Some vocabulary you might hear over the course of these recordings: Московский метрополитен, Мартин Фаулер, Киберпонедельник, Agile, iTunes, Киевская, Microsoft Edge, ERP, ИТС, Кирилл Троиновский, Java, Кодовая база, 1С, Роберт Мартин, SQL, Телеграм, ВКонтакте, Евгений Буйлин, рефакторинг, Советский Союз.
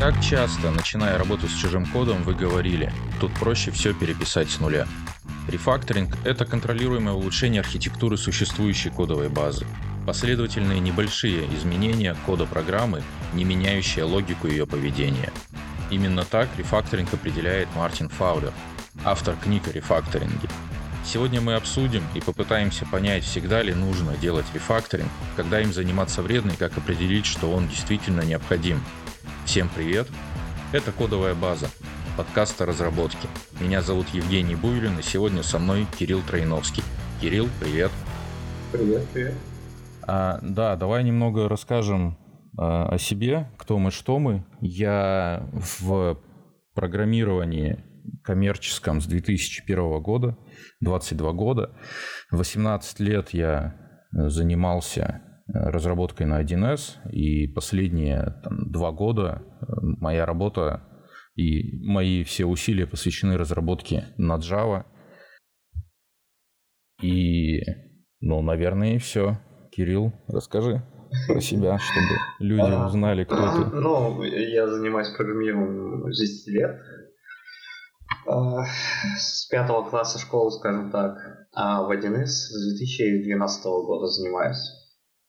Как часто, начиная работу с чужим кодом, вы говорили: тут проще все переписать с нуля? Рефакторинг – это контролируемое улучшение архитектуры существующей кодовой базы. Последовательные небольшие изменения кода программы, не меняющие логику ее поведения. Именно так рефакторинг определяет Мартин Фаулер, автор книг о рефакторинге. Сегодня мы обсудим и попытаемся понять, всегда ли нужно делать рефакторинг, когда им заниматься вредно и как определить, что он действительно необходим. Всем привет! Это «Кодовая база», подкаст о разработке. Меня зовут Евгений Буйлин, и сегодня со мной Кирилл Троиновский. Кирилл, привет! Привет, привет! Да, давай немного расскажем о себе, кто мы, что мы. Я в программировании коммерческом с 2001 года, 22 года. 18 лет я занимался разработкой на 1С, и последние 2 года моя работа и мои все усилия посвящены разработке на Java. И, наверное, и все. Кирилл, расскажи про себя, чтобы люди узнали, кто ты. Я занимаюсь программированием с 10 лет. С 5 класса школы, скажем так, а в 1С с 2012 года занимаюсь.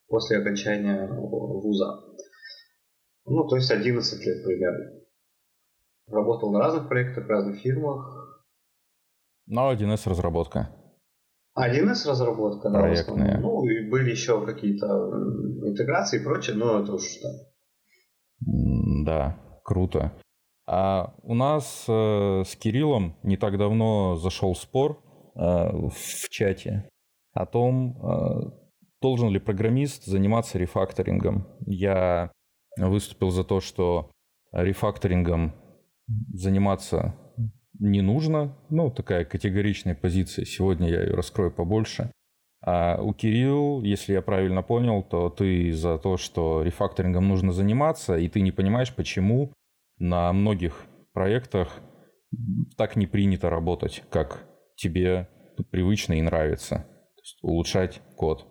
После окончания вуза. То есть 11 лет примерно. Работал на разных проектах, в разных фирмах. Но 1С разработка. 1С разработка, да, в основном. И были еще какие-то интеграции и прочее, но это уж что. Да, круто. А у нас с Кириллом не так давно зашел спор в чате о том, должен ли программист заниматься рефакторингом. Я выступил за то, что рефакторингом заниматься не нужно. Такая категоричная позиция. Сегодня я ее раскрою побольше. А у Кирилла, если я правильно понял, то ты за то, что рефакторингом нужно заниматься, и ты не понимаешь, почему на многих проектах так не принято работать, как тебе привычно и нравится. То есть улучшать код.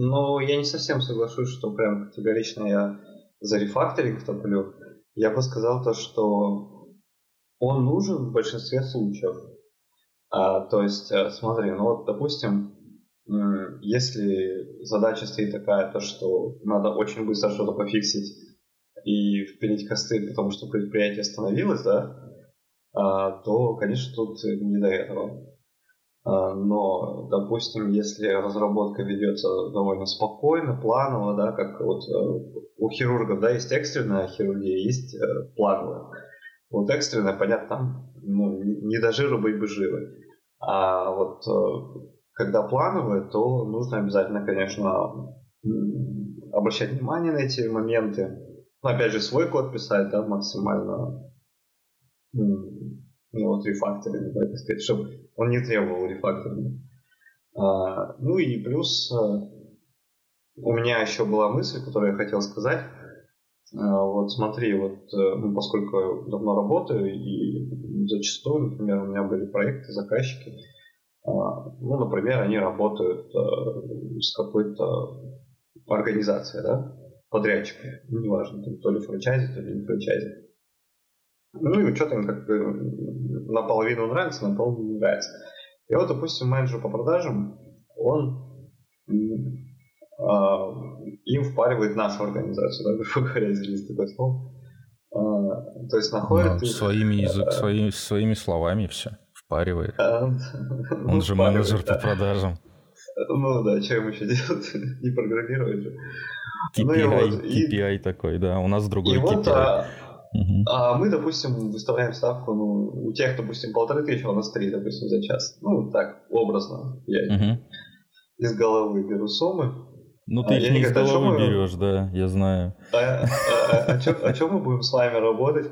Я не совсем соглашусь, что прям категорично я за рефакторинг топлю. Я бы сказал то, что он нужен в большинстве случаев. Смотри, допустим, если задача стоит такая, то что надо очень быстро что-то пофиксить и впилить косты, потому что предприятие остановилось, то, конечно, тут не до этого. Но, допустим, если разработка ведется довольно спокойно, планово, как вот у хирургов, есть экстренная хирургия, есть плановая. Вот экстренная, понятно, там не до жира быть бы живы. А вот когда плановая, то нужно обязательно, конечно, обращать внимание на эти моменты. Опять же, свой код писать, максимально рефакторинг, так сказать, чтобы он не требовал рефакторинга. И плюс у меня еще была мысль, которую я хотел сказать. Поскольку я давно работаю, и зачастую, например, у меня были проекты, заказчики. Например, они работают с какой-то организацией, подрядчиками, неважно, то ли франчайзи, то ли не франчайзи. И что там как наполовину нравится, наполовину не нравится. И вот, допустим, менеджер по продажам, он им впаривает нашу организацию, грубо говоря, извините, такое слово. То есть находит их... Своими словами все впаривает. Он же менеджер по продажам. Что ему еще делать? Не программировать же. KPI такой, у нас другой KPI. А мы, допустим, выставляем ставку, у тех, допустим, 1500, а у нас 3, допустим, за час. Так, образно. Я из головы беру суммы. Ты их не из головы берешь, да, я знаю. О чем мы будем с вами работать,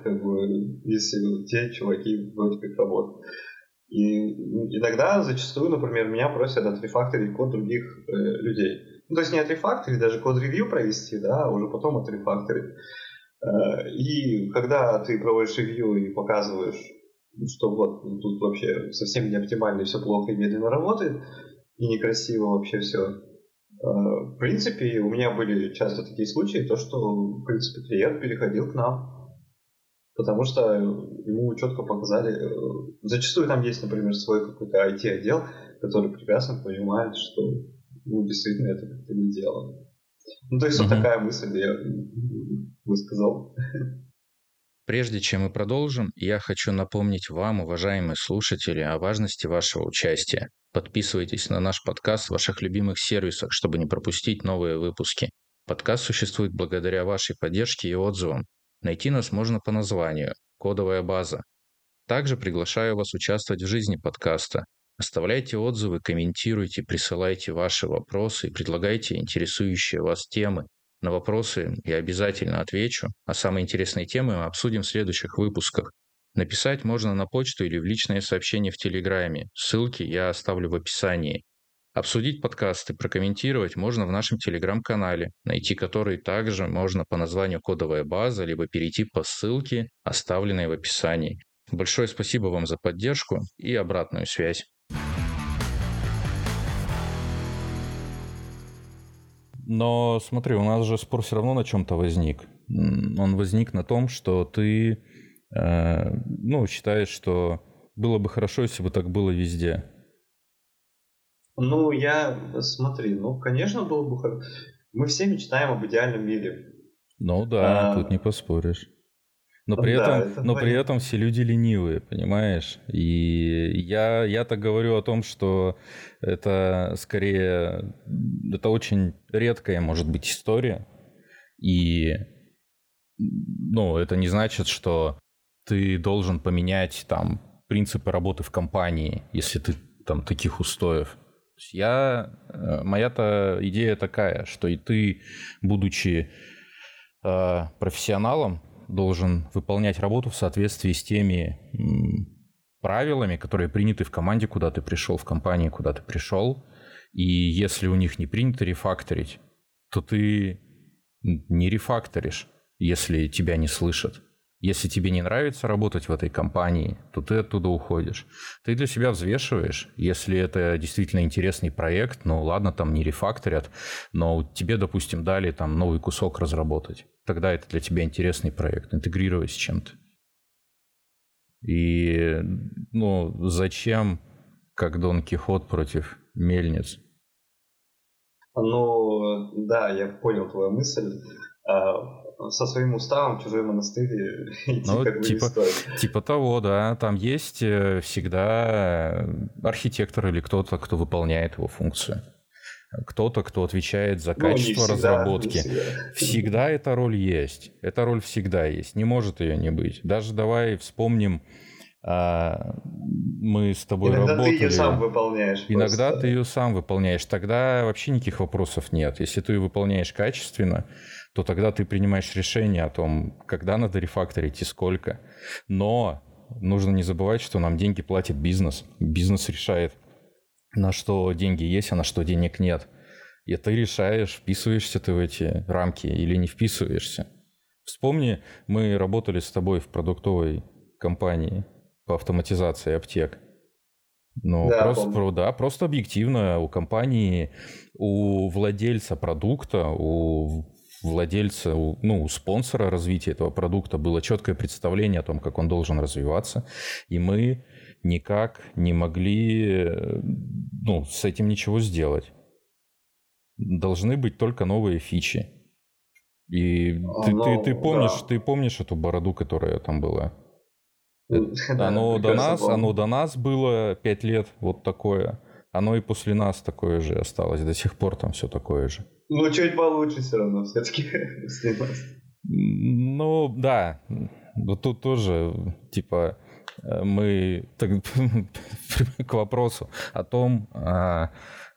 если те чуваки вроде как работают? И тогда зачастую, например, меня просят отрефакторить код других людей. То есть не отрефакторить, даже код-ревью провести, а уже потом отрефакторить. И когда ты проводишь ревью и показываешь, что тут вообще совсем не оптимально, все плохо и медленно работает, и некрасиво вообще все. В принципе, у меня были часто такие случаи, то что, в принципе, клиент переходил к нам потому что ему четко показали, зачастую там есть, например, свой какой-то IT-отдел, который прекрасно понимает, что ну, действительно это как-то не дело. Ну, то есть вот такая мысль я высказал. Прежде чем мы продолжим, я хочу напомнить вам, уважаемые слушатели, о важности вашего участия. Подписывайтесь на наш подкаст в ваших любимых сервисах, чтобы не пропустить новые выпуски. Подкаст существует благодаря вашей поддержке и отзывам. Найти нас можно по названию «Кодовая база». Также приглашаю вас участвовать в жизни подкаста. Оставляйте отзывы, комментируйте, присылайте ваши вопросы и предлагайте интересующие вас темы. На вопросы я обязательно отвечу, а самые интересные темы мы обсудим в следующих выпусках. Написать можно на почту или в личные сообщения в Телеграме. Ссылки я оставлю в описании. Обсудить подкасты, прокомментировать можно в нашем Телеграм-канале, найти который также можно по названию «Кодовая база», либо перейти по ссылке, оставленной в описании. Большое спасибо вам за поддержку и обратную связь. Но смотри, у нас же спор все равно на чем-то возник. Он возник на том, что ты счаешь, что было бы хорошо, если бы так было везде. Ну, конечно, было бы хорошо. Мы все мечтаем об идеальном мире. Ну да, тут не поспоришь. Но при этом все люди ленивые, понимаешь? И я так говорю о том, что это скорее... Это очень редкая, может быть, история. И это не значит, что ты должен поменять там принципы работы в компании, если ты там таких устоев. Моя-то идея такая, что и ты, будучи профессионалом, должен выполнять работу в соответствии с теми правилами, которые приняты в команде, куда ты пришел, в компании, куда ты пришел. И если у них не принято рефакторить, то ты не рефакторишь, если тебя не слышат. Если тебе не нравится работать в этой компании, то ты оттуда уходишь. Ты для себя взвешиваешь, если это действительно интересный проект, там не рефакторят, но тебе, допустим, дали там новый кусок разработать. Тогда это для тебя интересный проект, интегрируясь с чем-то. И, зачем, как Дон Кихот против мельниц? Я понял твою мысль. Со своим уставом в чужой монастырь идти как бы не стоит. Типа того, да. Там есть всегда архитектор или кто-то, кто выполняет его функцию. Кто-то, кто отвечает за качество разработки. Всегда эта роль есть. Эта роль всегда есть. Не может ее не быть. Даже давай вспомним, мы с тобой работали. Иногда ты ее сам выполняешь. Тогда вообще никаких вопросов нет. Если ты ее выполняешь качественно, то тогда ты принимаешь решение о том, когда надо рефакторить и сколько. Но нужно не забывать, что нам деньги платит бизнес. Бизнес решает, на что деньги есть, а на что денег нет. И ты решаешь, вписываешься ты в эти рамки или не вписываешься. Вспомни, мы работали с тобой в продуктовой компании по автоматизации аптек. Просто объективно у компании, у владельца продукта, у спонсора развития этого продукта было четкое представление о том, как он должен развиваться, и мы никак не могли с этим ничего сделать. Должны быть только новые фичи. И ты помнишь эту бороду, которая там была? Оно до нас было 5 лет вот такое. Оно и после нас такое же осталось. До сих пор там все такое же. Чуть получше все равно все-таки после нас. Да. Вот тут тоже, мы к вопросу о том,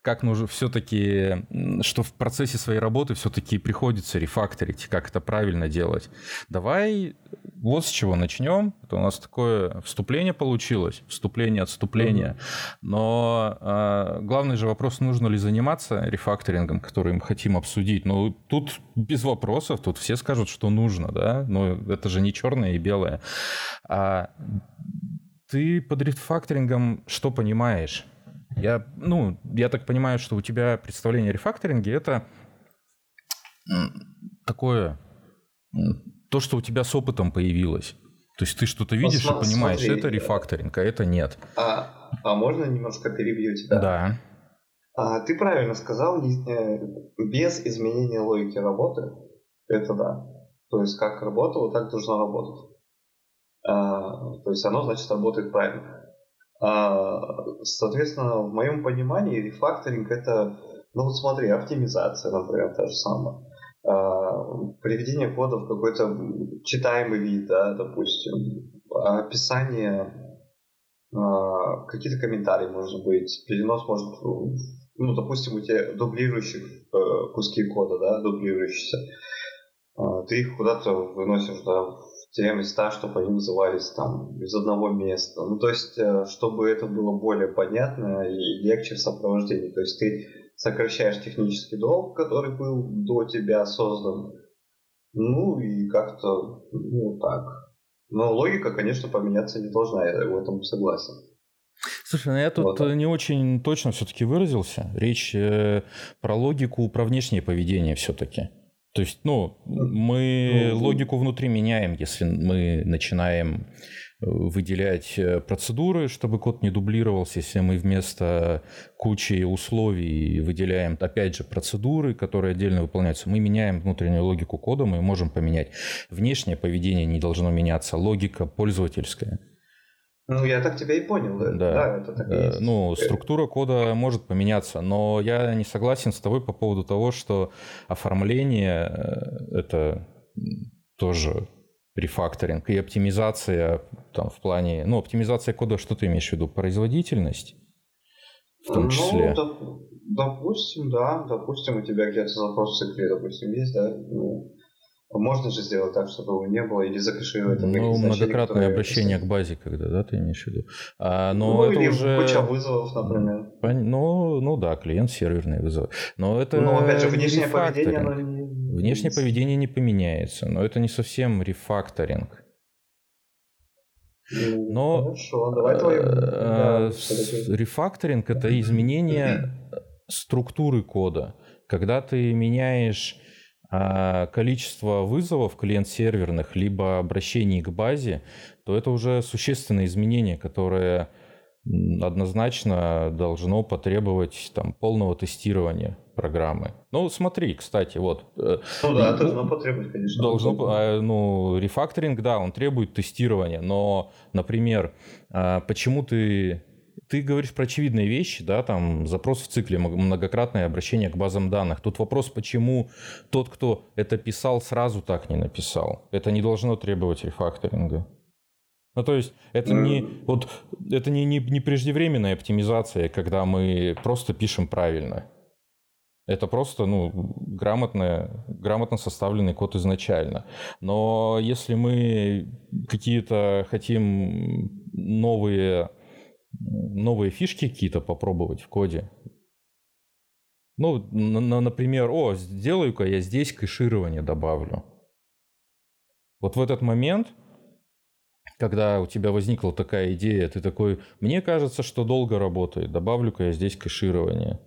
как нужно все-таки, что в процессе своей работы все-таки приходится рефакторить, как это правильно делать. Давай вот с чего начнем. Это у нас такое вступление получилось, вступление-отступление. Но главный же вопрос, нужно ли заниматься рефакторингом, который мы хотим обсудить. Тут без вопросов, тут все скажут, что нужно, да? Это же не черное и белое. А ты под рефакторингом что понимаешь? Я так понимаю, что у тебя представление о рефакторинге — это такое, то, что у тебя с опытом появилось. То есть ты что-то видишь и понимаешь, смотри, это рефакторинг, а это нет. А можно немножко перебью тебя? Да. Ты правильно сказал, без изменения логики работы, это да. То есть как работало, так должно работать. То есть оно, значит, работает правильно. Соответственно, в моем понимании рефакторинг — это, ну вот смотри, оптимизация, например, та же самая. Приведение кода в какой-то читаемый вид, да, допустим, описание, какие-то комментарии, может быть, перенос, может, ну, допустим, у тебя дублирующих куски кода, да, дублирующиеся, ты их куда-то выносишь, да, в те места, чтобы они назывались там из одного места, ну, то есть, чтобы это было более понятно и легче в сопровождении, то есть ты сокращаешь технический долг, который был до тебя создан, ну, и как-то, ну, так. Но логика, конечно, поменяться не должна, я в этом согласен. Слушай, ну я тут вот не очень точно все-таки выразился. Речь про логику, про внешнее поведение все-таки. То есть, ну, мы логику внутри меняем, если мы начинаем выделять процедуры, чтобы код не дублировался, если мы вместо кучи условий выделяем, опять же, процедуры, которые отдельно выполняются, мы меняем внутреннюю логику кода, мы можем поменять. Внешнее поведение не должно меняться, логика пользовательская. Ну, я так тебя и понял. Да, это так и есть. Ну, структура кода может поменяться, но я не согласен с тобой по поводу того, что оформление – это тоже рефакторинг и оптимизация там, в плане… Ну, оптимизация кода, что ты имеешь в виду? Производительность в том числе? Ну, допустим, да. Допустим, у тебя где-то запрос в цикле, допустим, есть, да? Ну, можно же сделать так, чтобы его не было, или закэшировать. Ну, многократное обращение к базе, когда, да, ты имеешь в виду. Но ну, это или уже куча вызовов, например. Ну да, клиент серверные вызовы. Но это опять же, внешнее поведение, оно не... Внешнее поведение не поменяется, но это не совсем рефакторинг. Но хорошо, давай твою... Рефакторинг – это изменение структуры кода. Когда ты меняешь количество вызовов клиент-серверных, либо обращений к базе, то это уже существенное изменение, которое однозначно должно потребовать там, полного тестирования программы. Ну, смотри, кстати, вот. Ну да, должно потребовать, конечно. Рефакторинг, да, он требует тестирования, но, например, почему ты говоришь про очевидные вещи, да, там запрос в цикле, многократное обращение к базам данных. Тут вопрос, почему тот, кто это писал, сразу так не написал. Это не должно требовать рефакторинга. Ну, то есть, это не преждевременная оптимизация, когда мы просто пишем правильно. Это просто, грамотно составленный код изначально. Но если мы какие-то хотим новые фишки какие-то попробовать в коде. Ну, например, сделаю-ка я здесь кэширование добавлю. Вот в этот момент, когда у тебя возникла такая идея, ты такой, мне кажется, что долго работает, добавлю-ка я здесь кэширование.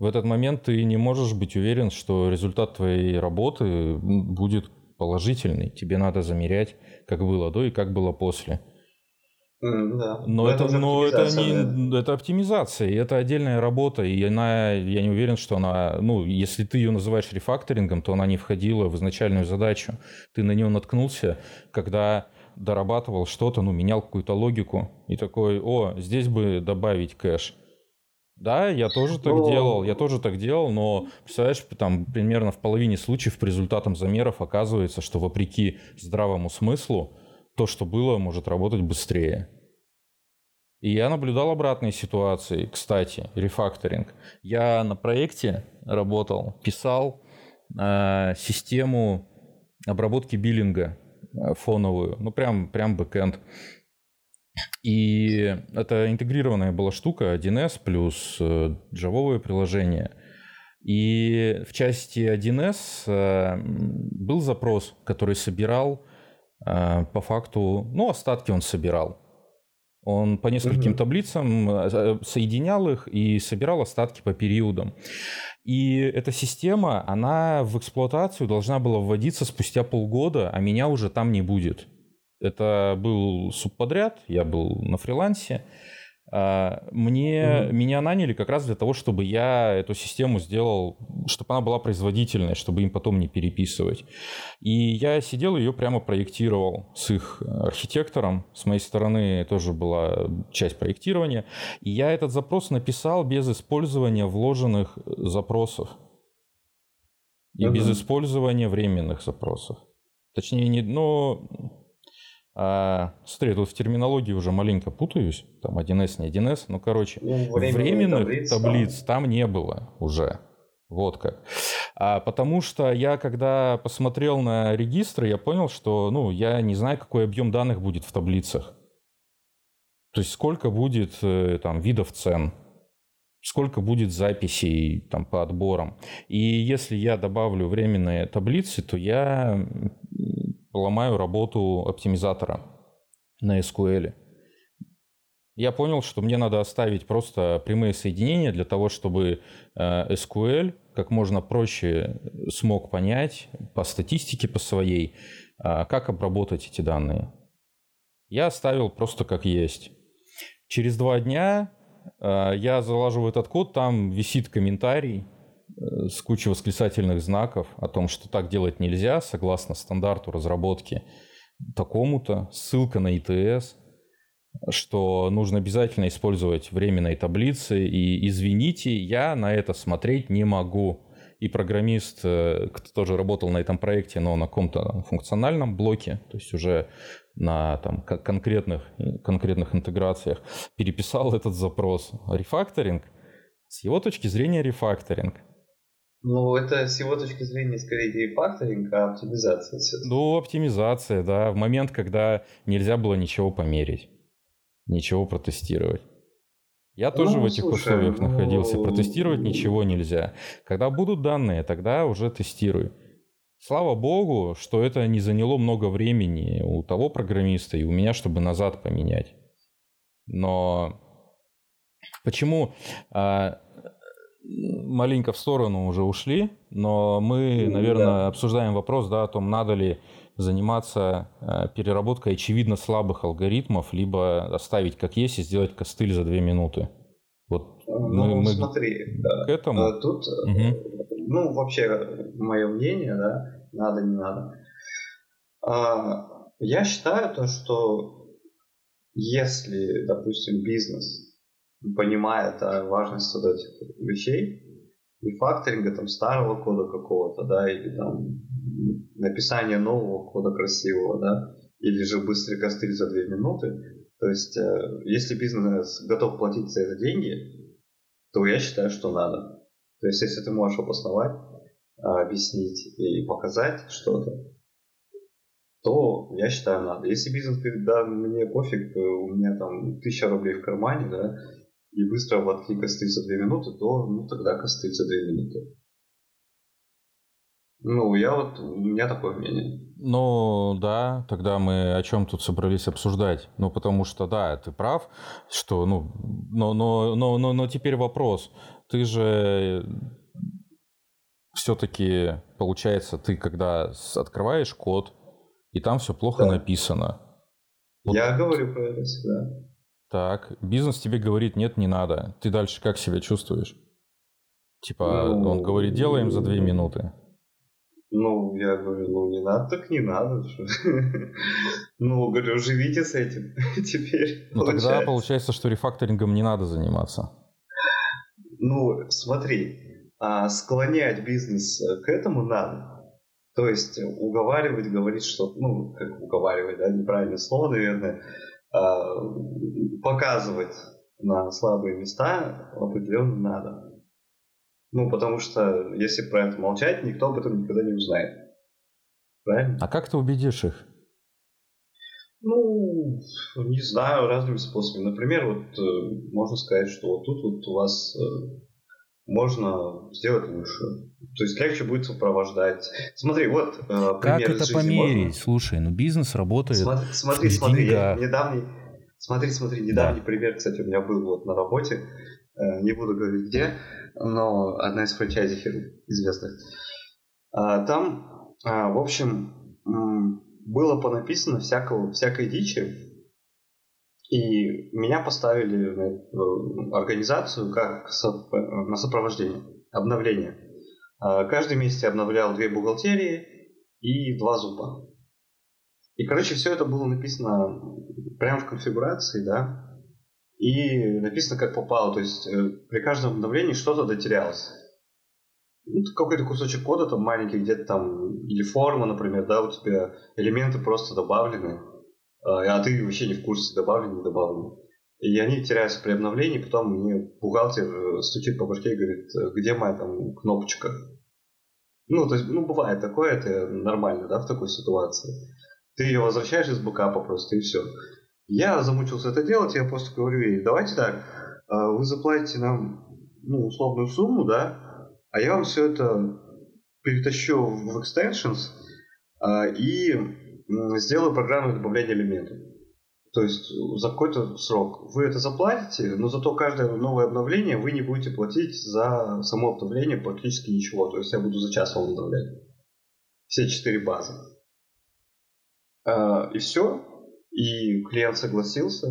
В этот момент ты не можешь быть уверен, что результат твоей работы будет положительный. Тебе надо замерять, как было до и как было после. Да. Но это оптимизация, и это отдельная работа, и она, я не уверен, что она, если ты ее называешь рефакторингом, то она не входила в изначальную задачу. Ты на нее наткнулся, когда дорабатывал что-то, менял какую-то логику, и такой, здесь бы добавить кэш. Да, я тоже так делал, но, представляешь, там примерно в половине случаев по результатам замеров оказывается, что вопреки здравому смыслу, то, что было, может работать быстрее. И я наблюдал обратные ситуации. Кстати, рефакторинг. Я на проекте работал, писал систему обработки биллинга фоновую. Прям бэкэнд. И это интегрированная была штука 1С плюс джавовое приложение. И в части 1С был запрос, который собирал по факту, остатки он собирал. Он по нескольким таблицам соединял их и собирал остатки по периодам. И эта система, она в эксплуатацию должна была вводиться спустя полгода, а меня уже там не будет. Это был субподряд, я был на фрилансе. Меня наняли как раз для того, чтобы я эту систему сделал, чтобы она была производительной, чтобы им потом не переписывать. И я сидел, ее прямо проектировал с их архитектором. С моей стороны тоже была часть проектирования. И я этот запрос написал без использования вложенных запросов. И без использования временных запросов. Точнее, смотри, тут в терминологии уже маленько путаюсь. Там 1С, не 1С. Временных таблиц там не было уже. Вот как. Потому что я, когда посмотрел на регистры, я понял, что я не знаю, какой объем данных будет в таблицах. То есть сколько будет видов цен, сколько будет записей по отборам. И если я добавлю временные таблицы, то я ломаю работу оптимизатора на SQL. Я понял, что мне надо оставить просто прямые соединения для того, чтобы SQL как можно проще смог понять по статистике, по своей, как обработать эти данные. Я оставил просто как есть. Через 2 дня я залажу в этот код, там висит комментарий с кучей восклицательных знаков о том, что так делать нельзя, согласно стандарту разработки такому-то, ссылка на ИТС, что нужно обязательно использовать временные таблицы, и извините, я на это смотреть не могу. И программист, кто тоже работал на этом проекте, но на каком-то функциональном блоке, то есть уже на конкретных интеграциях, переписал этот запрос. Рефакторинг? С его точки зрения рефакторинг. Это с его точки зрения скорее не рефакторинг, а оптимизация. Оптимизация, да. В момент, когда нельзя было ничего померить, ничего протестировать. Я тоже в этих условиях находился. Протестировать ничего нельзя. Когда будут данные, тогда уже тестируй. Слава богу, что это не заняло много времени у того программиста и у меня, чтобы назад поменять. Но почему... Маленько в сторону уже ушли, но мы, наверное, обсуждаем вопрос, о том, надо ли заниматься переработкой очевидно слабых алгоритмов, либо оставить как есть и сделать костыль за 2 минуты. К этому. Тут, вообще, мое мнение, надо, не надо. Я считаю то, что если, допустим, бизнес понимает важность вот этих вещей, рефакторинга старого кода какого-то, или написание нового кода красивого, или же быстрый костыль за 2 минуты. То есть, если бизнес готов платить за это деньги, то я считаю, что надо. То есть, если ты можешь обосновать, объяснить и показать что-то, то я считаю, надо. Если бизнес говорит, мне пофиг, у меня 1000 рублей в кармане, и быстро воткни костыль за 2 минуты, то тогда костыль за 2 минуты. У меня такое мнение. Тогда мы о чем тут собрались обсуждать? Потому что, ты прав, что, но теперь вопрос. Ты же все-таки, получается, ты когда открываешь код, и там все плохо написано. Я говорю про это всегда. Так, бизнес тебе говорит, нет, не надо. Ты дальше как себя чувствуешь? Он говорит, делаем за 2 минуты. Я говорю, не надо, так не надо. Говорю, живите с этим теперь. Тогда получается, что рефакторингом не надо заниматься. Смотри, склонять бизнес к этому надо. То есть уговаривать, говорить, что, как уговаривать, неправильное слово, наверное, показывать на слабые места определенно надо. Потому что если про это молчать, никто об этом никогда не узнает. Правильно? А как ты убедишь их? Не знаю, разными способами. Например, можно сказать, что тут у вас... можно сделать лучше. То есть легче будет сопровождать. Смотри, пример из жизни. Как это померить? Можно? Слушай, бизнес работает. Смотри, недавний пример, кстати, у меня был на работе. Не буду говорить где, но одна из франчайзихеров известных. Там, в общем, было понаписано всякой дичи. И меня поставили в организацию как на сопровождение, обновление. Каждый месяц я обновлял 2 бухгалтерии и 2 зуба. И, короче, все это было написано прямо в конфигурации, да, и написано как попало. То есть при каждом обновлении что-то дотерялось. Ну, какой-то кусочек кода там маленький, где-то там, или форма, например, да, у тебя элементы просто добавлены, а ты вообще не в курсе, добавлен, не добавлен. И они теряются при обновлении, потом мне бухгалтер стучит по башке и говорит, где моя там кнопочка? Ну, то есть, ну, бывает такое, это нормально, да, в такой ситуации. Ты ее возвращаешь из бэкапа просто, и все. Я замучился это делать, я просто говорю ей, давайте так, вы заплатите нам, ну, условную сумму, да, а я вам все это перетащу в extensions и сделаю программу добавления элементов. То есть за какой-то срок. Вы это заплатите, но зато каждое новое обновление вы не будете платить за само обновление практически ничего. То есть я буду за час вам обновлять. Все 4 базы. И все. И клиент согласился.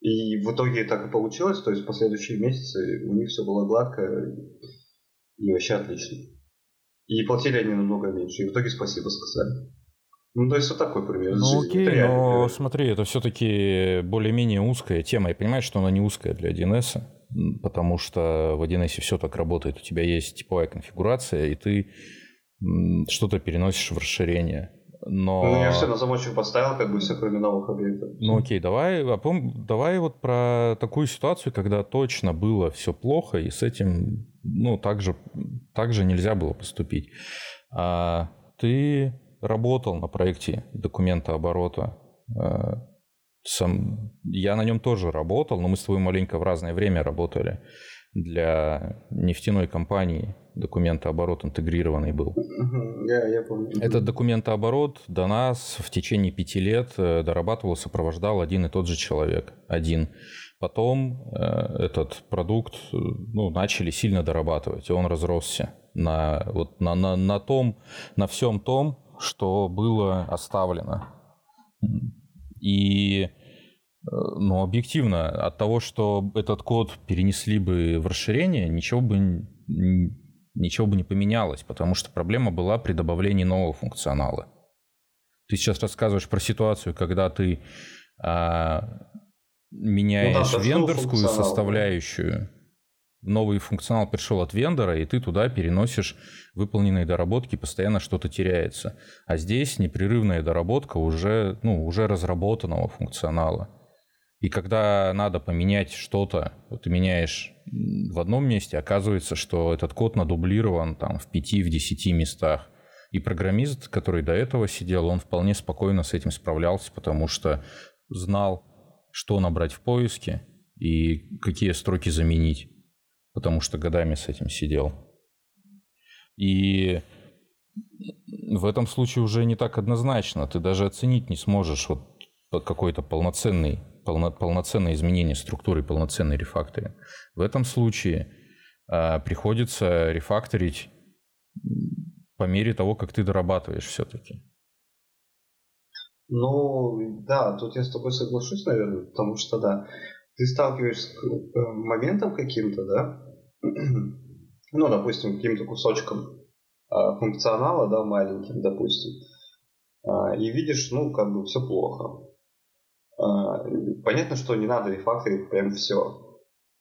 И в итоге так и получилось. То есть в последующие месяцы у них все было гладко и вообще отлично. И платили они намного меньше. И в итоге спасибо сказали. Ну, то есть вот такой пример. Ну, окей, но смотри, это все-таки более-менее узкая тема. Я понимаю, что она не узкая для 1С, потому что в 1С все так работает. У тебя есть типовая конфигурация, и ты что-то переносишь в расширение. Но... Ну, я все на замочек поставил, как бы все кроме новых объектов. Ну, окей, давай вот про такую ситуацию, когда точно было все плохо, и с этим, ну, так же нельзя было поступить. А ты... работал на проекте документооборота. Я на нем тоже работал, но мы с тобой маленько в разное время работали. Для нефтяной компании документооборот интегрированный был. Я помню. Этот документооборот до нас в течение 5 лет дорабатывал, сопровождал один и тот же человек. Один. Потом этот продукт, ну, начали сильно дорабатывать, и он разросся на всем том, что было оставлено. И, ну, объективно, от того, что этот код перенесли бы в расширение, ничего бы не поменялось, потому что проблема была при добавлении нового функционала. Ты сейчас рассказываешь про ситуацию, когда ты меняешь вендорскую составляющую. Новый функционал пришел от вендора, и ты туда переносишь выполненные доработки, постоянно что-то теряется. А здесь непрерывная доработка уже разработанного функционала. И когда надо поменять что-то, ты меняешь в одном месте, оказывается, что этот код надублирован там, в 5-10 местах. И программист, который до этого сидел, он вполне спокойно с этим справлялся, потому что знал, что набрать в поиске и какие строки заменить. Потому что годами с этим сидел. И в этом случае уже не так однозначно. Ты даже оценить не сможешь вот какое-то полноценное изменение структуры, полноценный рефакторинг. В этом случае приходится рефакторить по мере того, как ты дорабатываешь все-таки. Ну, да, тут я с тобой соглашусь, наверное, потому что, да, ты сталкиваешься с моментом каким-то, да, ну, допустим, каким-то кусочком функционала, да, маленьким, допустим, и видишь, ну, как бы все плохо. Понятно, что не надо рефакторить прям все,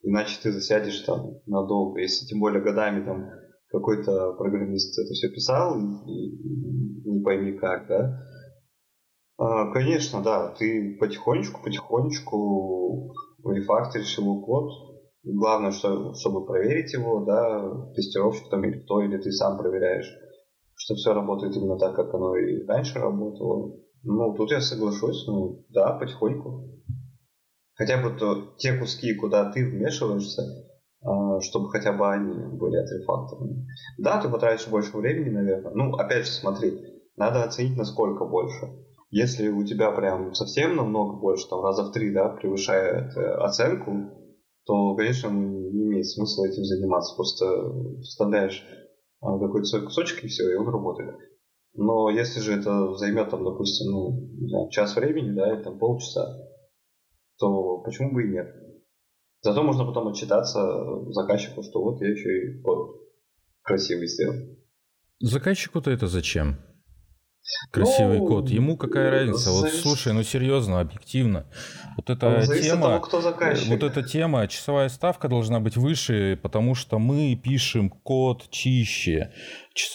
иначе ты засядешь там надолго, если тем более годами там какой-то программист это все писал, и не пойми как, да. Конечно, да, ты потихонечку рефакторишь его код. Главное, чтобы проверить его, да, тестировщик там или кто, или ты сам проверяешь, что все работает именно так, как оно и раньше работало. Ну, тут я соглашусь, ну, да, потихоньку. Хотя бы те куски, куда ты вмешиваешься, чтобы хотя бы они были отрефакторными. Да, ты потратишь больше времени, наверное. Ну, опять же, смотри, надо оценить, насколько больше. Если у тебя прям совсем намного больше, там раза в 3, да, превышает оценку, то, конечно, не имеет смысла этим заниматься. Просто вставляешь какой-то свой кусочек, и все, и он работает. Но если же это займет, там, допустим, час времени, да, или там полчаса, то почему бы и нет? Зато можно потом отчитаться заказчику, что вот я еще и код красивый сделал. Заказчику-то это зачем? Красивый код. Ему какая разница? Вот слушай, серьезно, объективно. Вот эта тема, часовая ставка должна быть выше, потому что мы пишем код чище.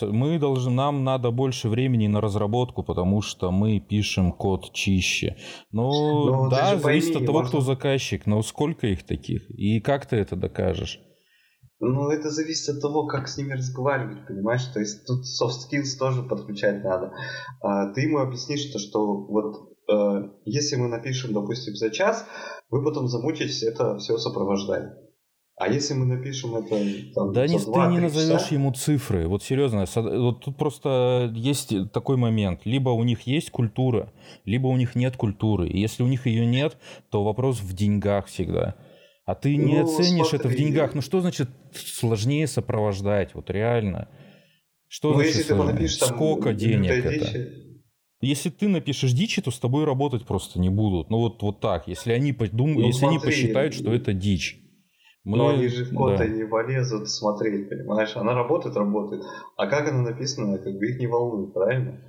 Нам надо больше времени на разработку, потому что мы пишем код чище. Да, зависит от того, кто заказчик, но сколько их таких? И как ты это докажешь? Это зависит от того, как с ними разговаривать, понимаешь? То есть тут soft skills тоже подключать надо. Ты ему объяснишь, что вот если мы напишем, допустим, за час, вы потом замучитесь это все сопровождать. А если мы напишем это там, да, за 2-3 часа... Ты не назовешь ему цифры. Вот серьезно, вот тут просто есть такой момент. Либо у них есть культура, либо у них нет культуры. И если у них ее нет, то вопрос в деньгах всегда. А ты не оценишь, смотри, это в деньгах. Что значит сложнее сопровождать? Вот реально. Что значит сложнее? Сколько денег это? Если ты напишешь дичи, то с тобой работать просто не будут. Вот так. Если они они посчитают, что это дичь. Но они же в код-то не полезут смотреть, понимаешь? Она работает. А как она написана, как бы их не волнует, правильно?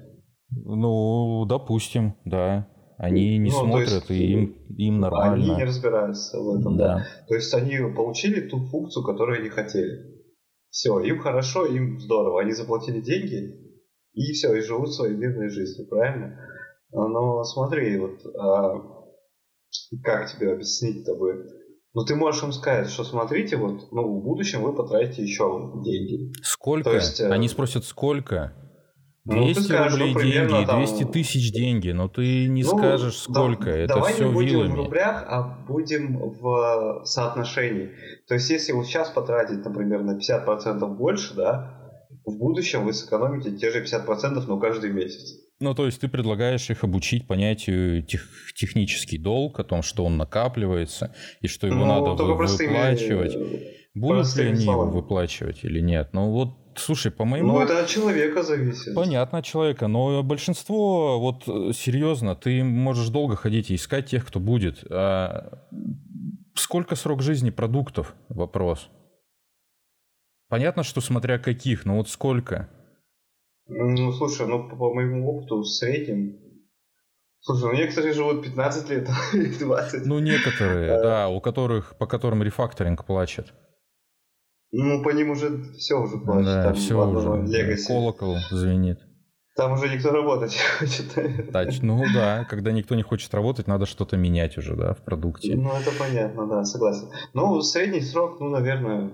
Допустим, да. Они не смотрят, есть, и им нормально. Они не разбираются в этом. Да. То есть они получили ту функцию, которую они хотели. Все, им хорошо, им здорово. Они заплатили деньги, и все, и живут своей мирной жизнью, правильно? Но смотри, как тебе объяснить-то будет? Ты можешь им сказать, что смотрите, в будущем вы потратите еще деньги. Сколько? То есть, они спросят, сколько? 200 рублей деньги, 200 тысяч деньги, но ты не скажешь, сколько. Это все вилами. Давай не будем в рублях, а будем в соотношении. То есть, если сейчас потратить, например, на 50% больше, да, в будущем вы сэкономите те же 50%, но каждый месяц. То есть, ты предлагаешь их обучить понятию технический долг, о том, что он накапливается, и что его надо выплачивать. Будут ли они его выплачивать или нет? Слушай, по моему... это от человека зависит. Понятно, от человека. Но большинство, серьезно, ты можешь долго ходить и искать тех, кто будет. А сколько срок жизни продуктов? Вопрос. Понятно, что смотря каких, но сколько? Слушай, по моему опыту в среднем... Слушай, некоторые живут 15 лет и 20. Некоторые, да, по которым рефакторинг плачет. По ним уже все плачет. Да, там все уже. Колокол звенит. Там уже никто работать не хочет, наверное. Да, когда никто не хочет работать, надо что-то менять уже, да, в продукте. Это понятно, да, согласен. Средний срок, наверное,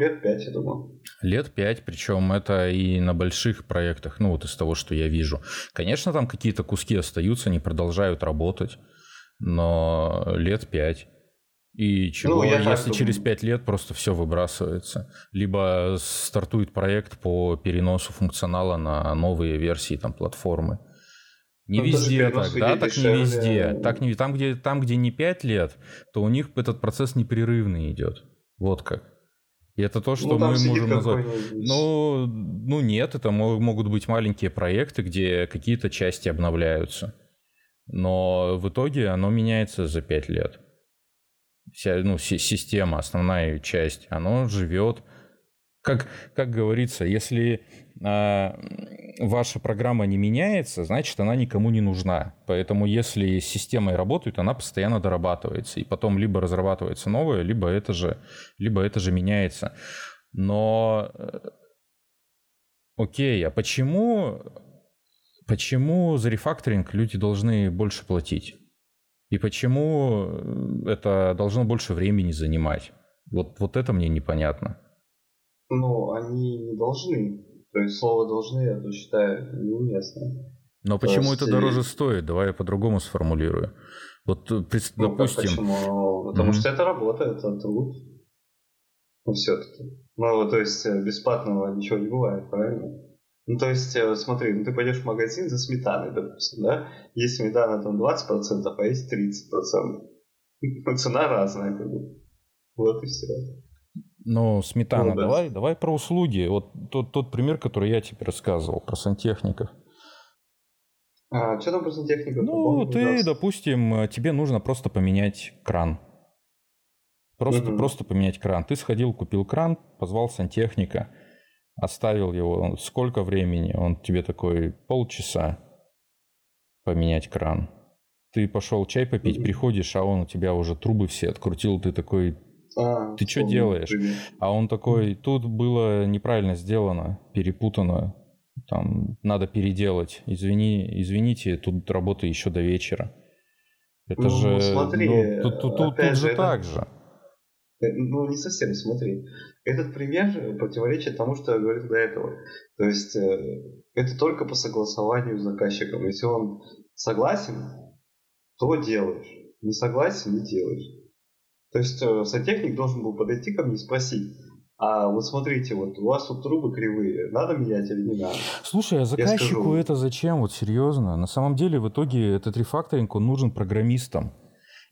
лет 5, я думаю. Лет 5, причем это и на больших проектах, из того, что я вижу. Конечно, там какие-то куски остаются, они продолжают работать, но лет 5. И чего, если через 5 лет просто все выбрасывается? Либо стартует проект по переносу функционала на новые версии платформы. Не везде так, да? Так не везде. Там, где не 5 лет, то у них этот процесс непрерывный идет. Вот как. И это то, что мы можем назвать. Нет, это могут быть маленькие проекты, где какие-то части обновляются. Но в итоге оно меняется за 5 лет. Вся, система, основная ее часть, она живет. Как говорится, если ваша программа не меняется, значит, она никому не нужна. Поэтому, если с системой работают, она постоянно дорабатывается. И потом либо разрабатывается новая, либо это же меняется. Но окей, а почему за рефакторинг люди должны больше платить? И почему это должно больше времени занимать? Вот это мне непонятно. Они не должны. То есть слово «должны», я считаю, неуместно. Но почему это дороже стоит? Давай я по-другому сформулирую. Допустим... Почему? Потому что это работа, это труд. Все-таки. Бесплатного ничего не бывает, правильно? Смотри, ты пойдешь в магазин за сметаной, допустим, да? Есть сметана 20%, а есть 30%. Цена разная, как бы. И все. Сметана, давай про услуги. Тот пример, который я тебе рассказывал, про сантехников. А, что там просто техника? Ну, ты, допустим, тебе нужно просто поменять кран. Просто поменять кран. Ты сходил, купил кран, позвал сантехника, оставил его. Сколько времени? Он тебе такой, полчаса поменять кран. Ты пошел чай попить, приходишь, а он у тебя уже трубы все открутил. Ты такой, ты что делаешь? А он такой, тут было неправильно сделано, перепутано. Там надо переделать. Извините, тут работа еще до вечера. Это же... Смотри, тут же так же. Ну, не совсем, смотри. Этот пример противоречит тому, что я говорил до этого. То есть, это только по согласованию с заказчиком. Если он согласен, то делаешь. Не согласен, не делаешь. То есть, сантехник должен был подойти ко мне и спросить, а вот смотрите, вот у вас тут трубы кривые, надо менять или не надо? Слушай, а заказчику скажу, это зачем? Вот серьезно? На самом деле, в итоге, этот рефакторинг, он нужен программистам.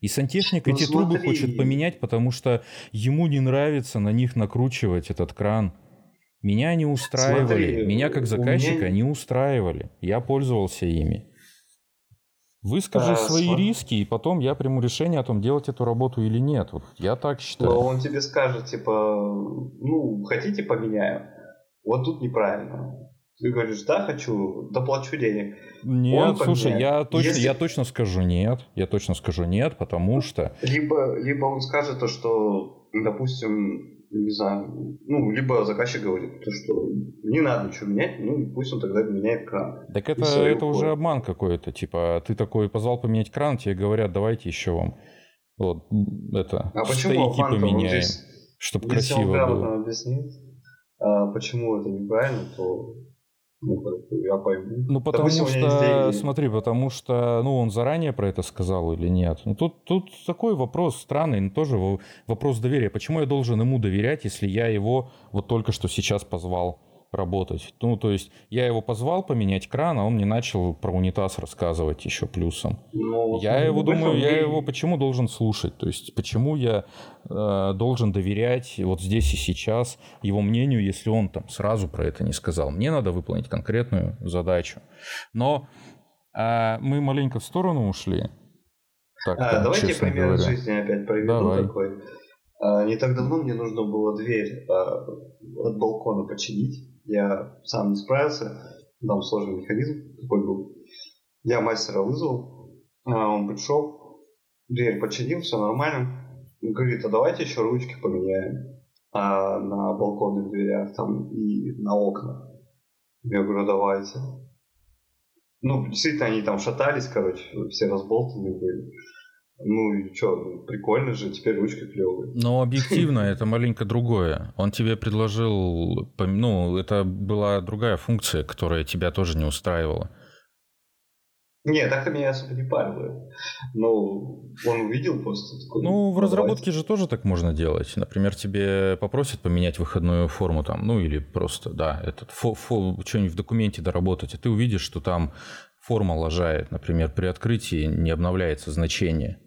И сантехник эти трубы хочет поменять, потому что ему не нравится на них накручивать этот кран. Меня не устраивали. Меня как заказчика не устраивали. Я пользовался ими. Выскажи свои риски, и потом я приму решение о том, делать эту работу или нет. Вот я так считаю. Но он тебе скажет, типа, ну, хотите, поменяю. Вот тут неправильно. Ты говоришь, да, хочу, доплачу денег. Нет, слушай, я точно скажу нет, потому что... Либо он скажет то, что, допустим, не знаю, ну, либо заказчик говорит, то, что не надо ничего менять, ну, пусть он тогда меняет кран. Так это уже обман какой-то, типа, ты такой позвал поменять кран, тебе говорят, давайте еще вам вот это, стояки поменяем, чтобы красиво было. Если он грамотно объяснит, почему это неправильно, то... Я пойму. Ну, потому что, смотри, потому что, ну, он заранее про это сказал или нет. Ну, тут такой вопрос странный, но тоже вопрос доверия. Почему я должен ему доверять, если я его вот только что сейчас позвал работать? Ну, то есть, я его позвал поменять кран, а он мне начал про унитаз рассказывать еще плюсом. Но, я его думаю, я его почему должен слушать? То есть, почему я должен доверять вот здесь и сейчас его мнению, если он там сразу про это не сказал? Мне надо выполнить конкретную задачу. Но мы маленько в сторону ушли. Так, давайте пример из жизни опять проведу. Давай. Такой. Не так давно мне нужно было дверь от балкона починить. Я сам не справился, там сложный механизм такой был. Я мастера вызвал, он пришел, дверь починил, все нормально. Он говорит, а давайте еще ручки поменяем на балконных дверях там и на окна. Я говорю, давайте. Ну, действительно, они там шатались, короче, все разболтаны были. Ну и что, прикольно же, теперь ручки клевые. Но объективно это маленько другое. Он тебе предложил, ну, это была другая функция, которая тебя тоже не устраивала. Не, так-то меня особо не парило. Но он увидел просто... Такой, ну, в разработке же тоже так можно делать. Например, тебе попросят поменять выходную форму там, ну или просто, да, этот что-нибудь в документе доработать, и ты увидишь, что там форма лажает, например, при открытии не обновляется значение.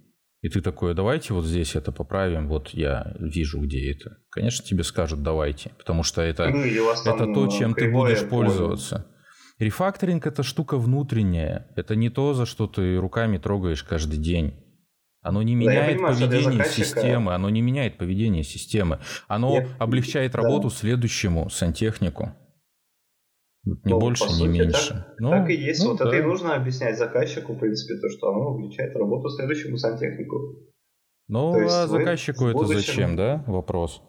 И ты такой, давайте вот здесь это поправим, вот я вижу, где это. Конечно, тебе скажут, давайте, потому что это то, чем ты будешь пользоваться. Рефакторинг – это штука внутренняя, это не то, за что ты руками трогаешь каждый день. Оно не меняет поведение системы, оно облегчает работу следующему сантехнику. Не больше, не меньше. Так и есть. Вот это и нужно объяснять заказчику, в принципе, то, что оно облегчает работу следующему сантехнику. Ну, а заказчику это зачем, да? Вопрос.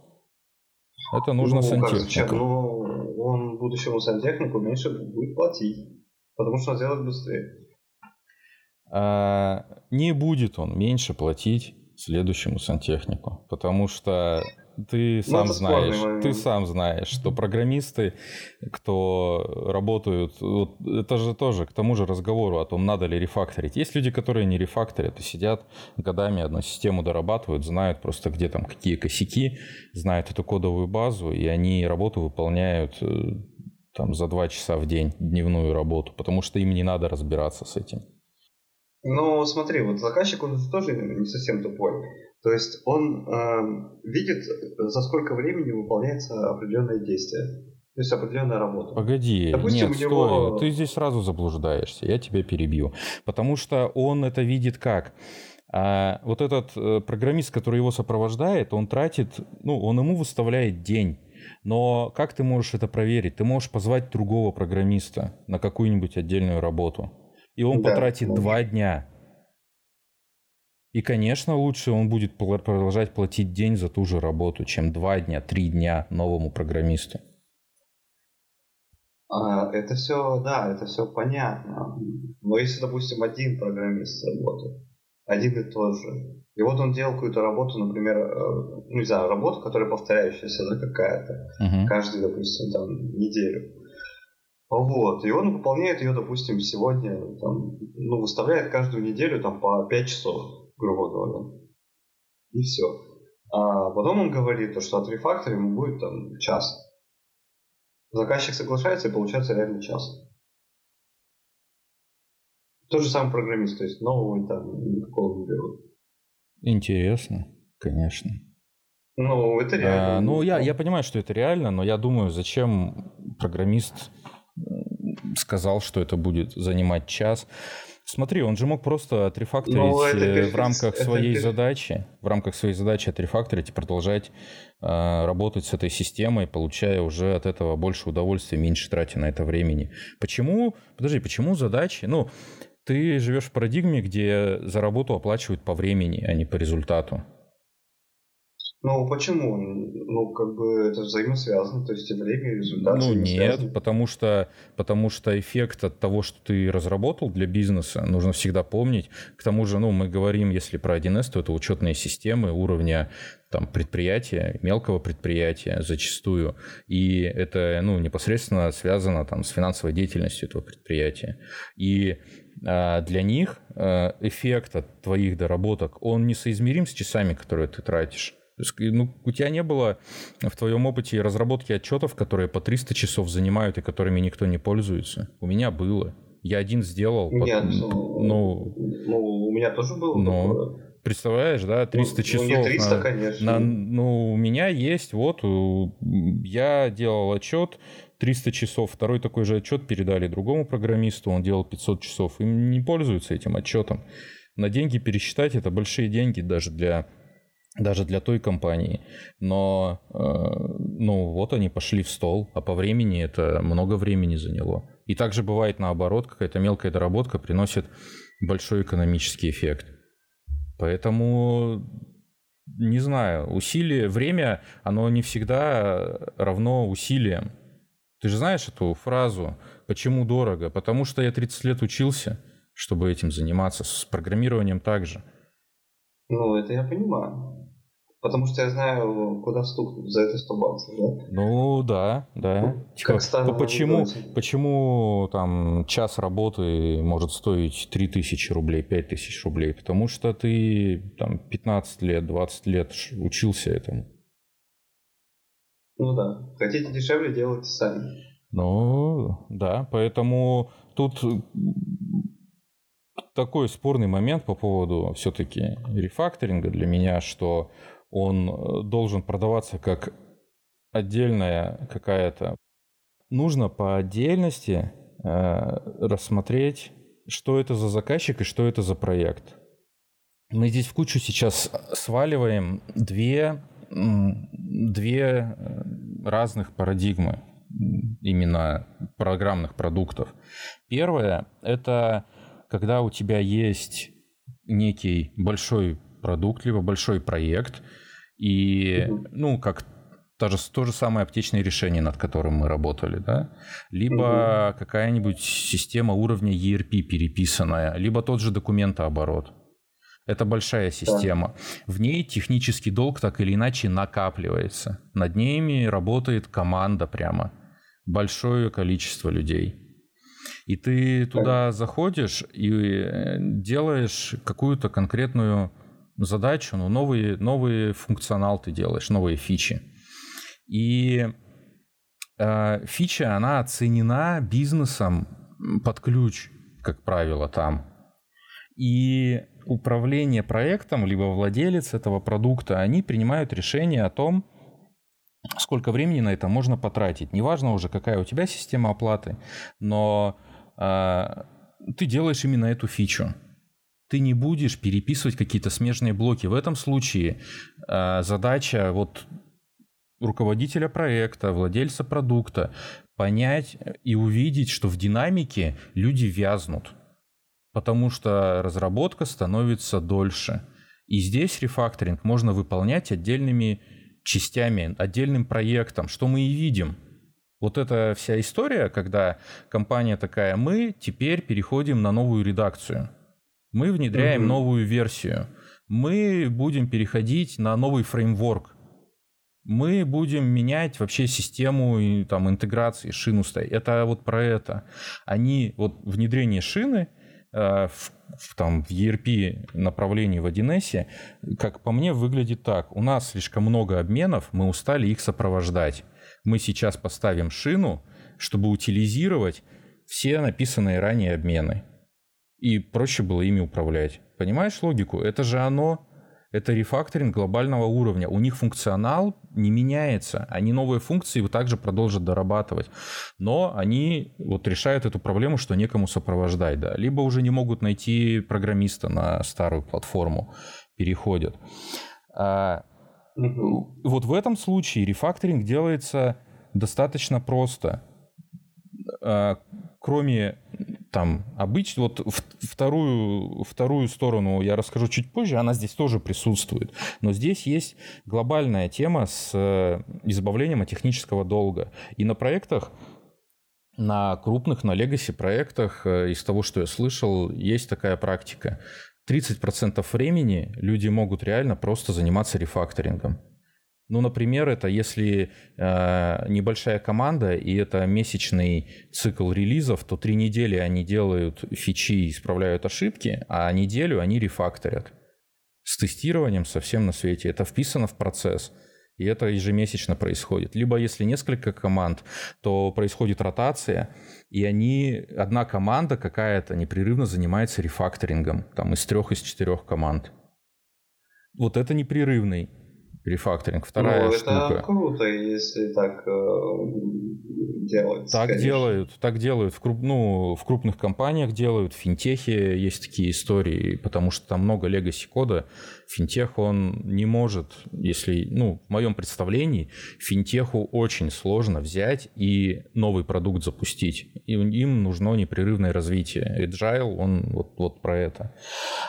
Это нужно сантехнику. Ну, он будущему сантехнику меньше будет платить, потому что он сделает быстрее. Не будет он меньше платить следующему сантехнику, потому что... Ты сам знаешь, что программисты, кто работают, вот это же тоже к тому же разговору о том, надо ли рефакторить. Есть люди, которые не рефакторят и сидят годами одну систему дорабатывают, знают просто где там какие косяки, знают эту кодовую базу, и они работу выполняют там за 2 часа в день, дневную работу, потому что им не надо разбираться с этим. Ну, смотри, вот заказчик, он тоже не совсем тупой. То есть он видит, за сколько времени выполняется определенное действие. То есть определенная работа. Погоди, допустим, нет, стой, ты здесь сразу заблуждаешься, я тебя перебью. Потому что он это видит как? Вот этот программист, который его сопровождает, он тратит, он ему выставляет день. Но как ты можешь это проверить? Ты можешь позвать другого программиста на какую-нибудь отдельную работу. И он потратит 2 дня. И, конечно, лучше он будет продолжать платить день за ту же работу, чем 2 дня, 3 дня новому программисту. Это все, да, это все понятно. Но если, допустим, один программист работает, один и тот же, и вот он делал какую-то работу, например, не знаю, работу, которая повторяющаяся, да, какая-то, каждый, допустим, там, неделю. Вот, и он выполняет ее, допустим, сегодня, там, выставляет каждую неделю там, по 5 часов, грубо говоря. И все. А потом он говорит, что от рефактора ему будет там, час. Заказчик соглашается, и получается реально час. Тот же самый программист, то есть нового там никакого не берут. Интересно, конечно. Это реально. Я понимаю, что это реально, но я думаю, зачем программист сказал, что это будет занимать час. Смотри, он же мог просто отрефакторить в рамках своей задачи отрефакторить и продолжать работать с этой системой, получая уже от этого больше удовольствия, меньше тратя на это времени. Почему задачи? Ты живешь в парадигме, где за работу оплачивают по времени, а не по результату. Почему? Это взаимосвязано, то есть и время, и результат. Нет, потому что эффект от того, что ты разработал для бизнеса, нужно всегда помнить. К тому же, мы говорим, если про 1С, то это учетные системы уровня предприятия, мелкого предприятия зачастую. И это непосредственно связано с финансовой деятельностью этого предприятия. И для них эффект от твоих доработок, он несоизмерим с часами, которые ты тратишь. У тебя не было в твоем опыте разработки отчетов, которые по 300 часов занимают и которыми никто не пользуется. У меня было. Я один сделал. У меня тоже было. Представляешь, да, 300 часов. Не 300, конечно. У меня есть, я делал отчет 300 часов, второй такой же отчет передали другому программисту, он делал 500 часов, и не пользуются этим отчетом. На деньги пересчитать, это большие деньги даже для той компании. Но они пошли в стол, а по времени это много времени заняло. И также бывает наоборот, какая-то мелкая доработка приносит большой экономический эффект. Поэтому, не знаю, усилие, время, оно не всегда равно усилиям. Ты же знаешь эту фразу «почему дорого?» Потому что я 30 лет учился, чтобы этим заниматься, с программированием также. Это я понимаю. Потому что я знаю, куда стукнуть за это 100 баксов, да? Да. Почему там час работы может стоить 3000 рублей, 5000 рублей? Потому что ты там 15 лет, 20 лет учился этому. Хотите дешевле, делайте сами. Поэтому тут... Такой спорный момент по поводу все-таки рефакторинга для меня, что он должен продаваться как отдельная какая-то. Нужно по отдельности рассмотреть, что это за заказчик и что это за проект. Мы здесь в кучу сейчас сваливаем две разных парадигмы именно программных продуктов. Первое – это... Когда у тебя есть некий большой продукт, либо большой проект, и, как то же самое аптечное решение, над которым мы работали, да, либо какая-нибудь система уровня ERP переписанная, либо тот же документооборот. Это большая система. В ней технический долг так или иначе накапливается. Над ними работает команда прямо. Большое количество людей. И ты туда заходишь и делаешь какую-то конкретную задачу, новый функционал ты делаешь, новые фичи. И фича, она оценена бизнесом под ключ, как правило, там. И управление проектом, либо владелец этого продукта, они принимают решение о том, сколько времени на это можно потратить. Неважно уже, какая у тебя система оплаты, но ты делаешь именно эту фичу. Ты не будешь переписывать какие-то смежные блоки. В этом случае задача вот руководителя проекта, владельца продукта понять и увидеть, что в динамике люди вязнут, потому что разработка становится дольше. И здесь рефакторинг можно выполнять отдельными частями, отдельным проектом, что мы и видим. Вот эта вся история, когда компания такая, мы теперь переходим на новую редакцию, мы внедряем новую версию, мы будем переходить на новый фреймворк, мы будем менять вообще систему и, там, интеграции, шину ставить. Это вот про это. Они, вот внедрение шины в ERP направлении в 1С, как по мне, выглядит так. У нас слишком много обменов, мы устали их сопровождать. Мы сейчас поставим шину, чтобы утилизировать все написанные ранее обмены. И проще было ими управлять. Понимаешь логику? Это же оно... Это рефакторинг глобального уровня. У них функционал не меняется. Они новые функции также продолжат дорабатывать. Но они вот решают эту проблему, что некому сопровождать. Да. Либо уже не могут найти программиста на старую платформу. Переходят. Вот в этом случае рефакторинг делается достаточно просто. Кроме... Там обычно, вот вторую сторону я расскажу чуть позже, она здесь тоже присутствует. Но здесь есть глобальная тема с избавлением от технического долга. И на проектах, на крупных, на легаси проектах, из того, что я слышал, есть такая практика. 30% времени люди могут реально просто заниматься рефакторингом. Ну, например, это если небольшая команда, и это месячный цикл релизов, то 3 недели они делают фичи и исправляют ошибки, а неделю они рефакторят. С тестированием совсем на свете. Это вписано в процесс, и это ежемесячно происходит. Либо если несколько команд, то происходит ротация, и одна команда какая-то непрерывно занимается рефакторингом, там из 3-4 команд. Вот это непрерывный рефакторинг. Вторая штука. Это круто, если так делать. Так делают. В крупных компаниях делают. В финтехе есть такие истории, потому что там много легаси кода. Финтех, он не может, если, в моем представлении, финтеху очень сложно взять и новый продукт запустить. Им нужно непрерывное развитие. Agile, он вот про это.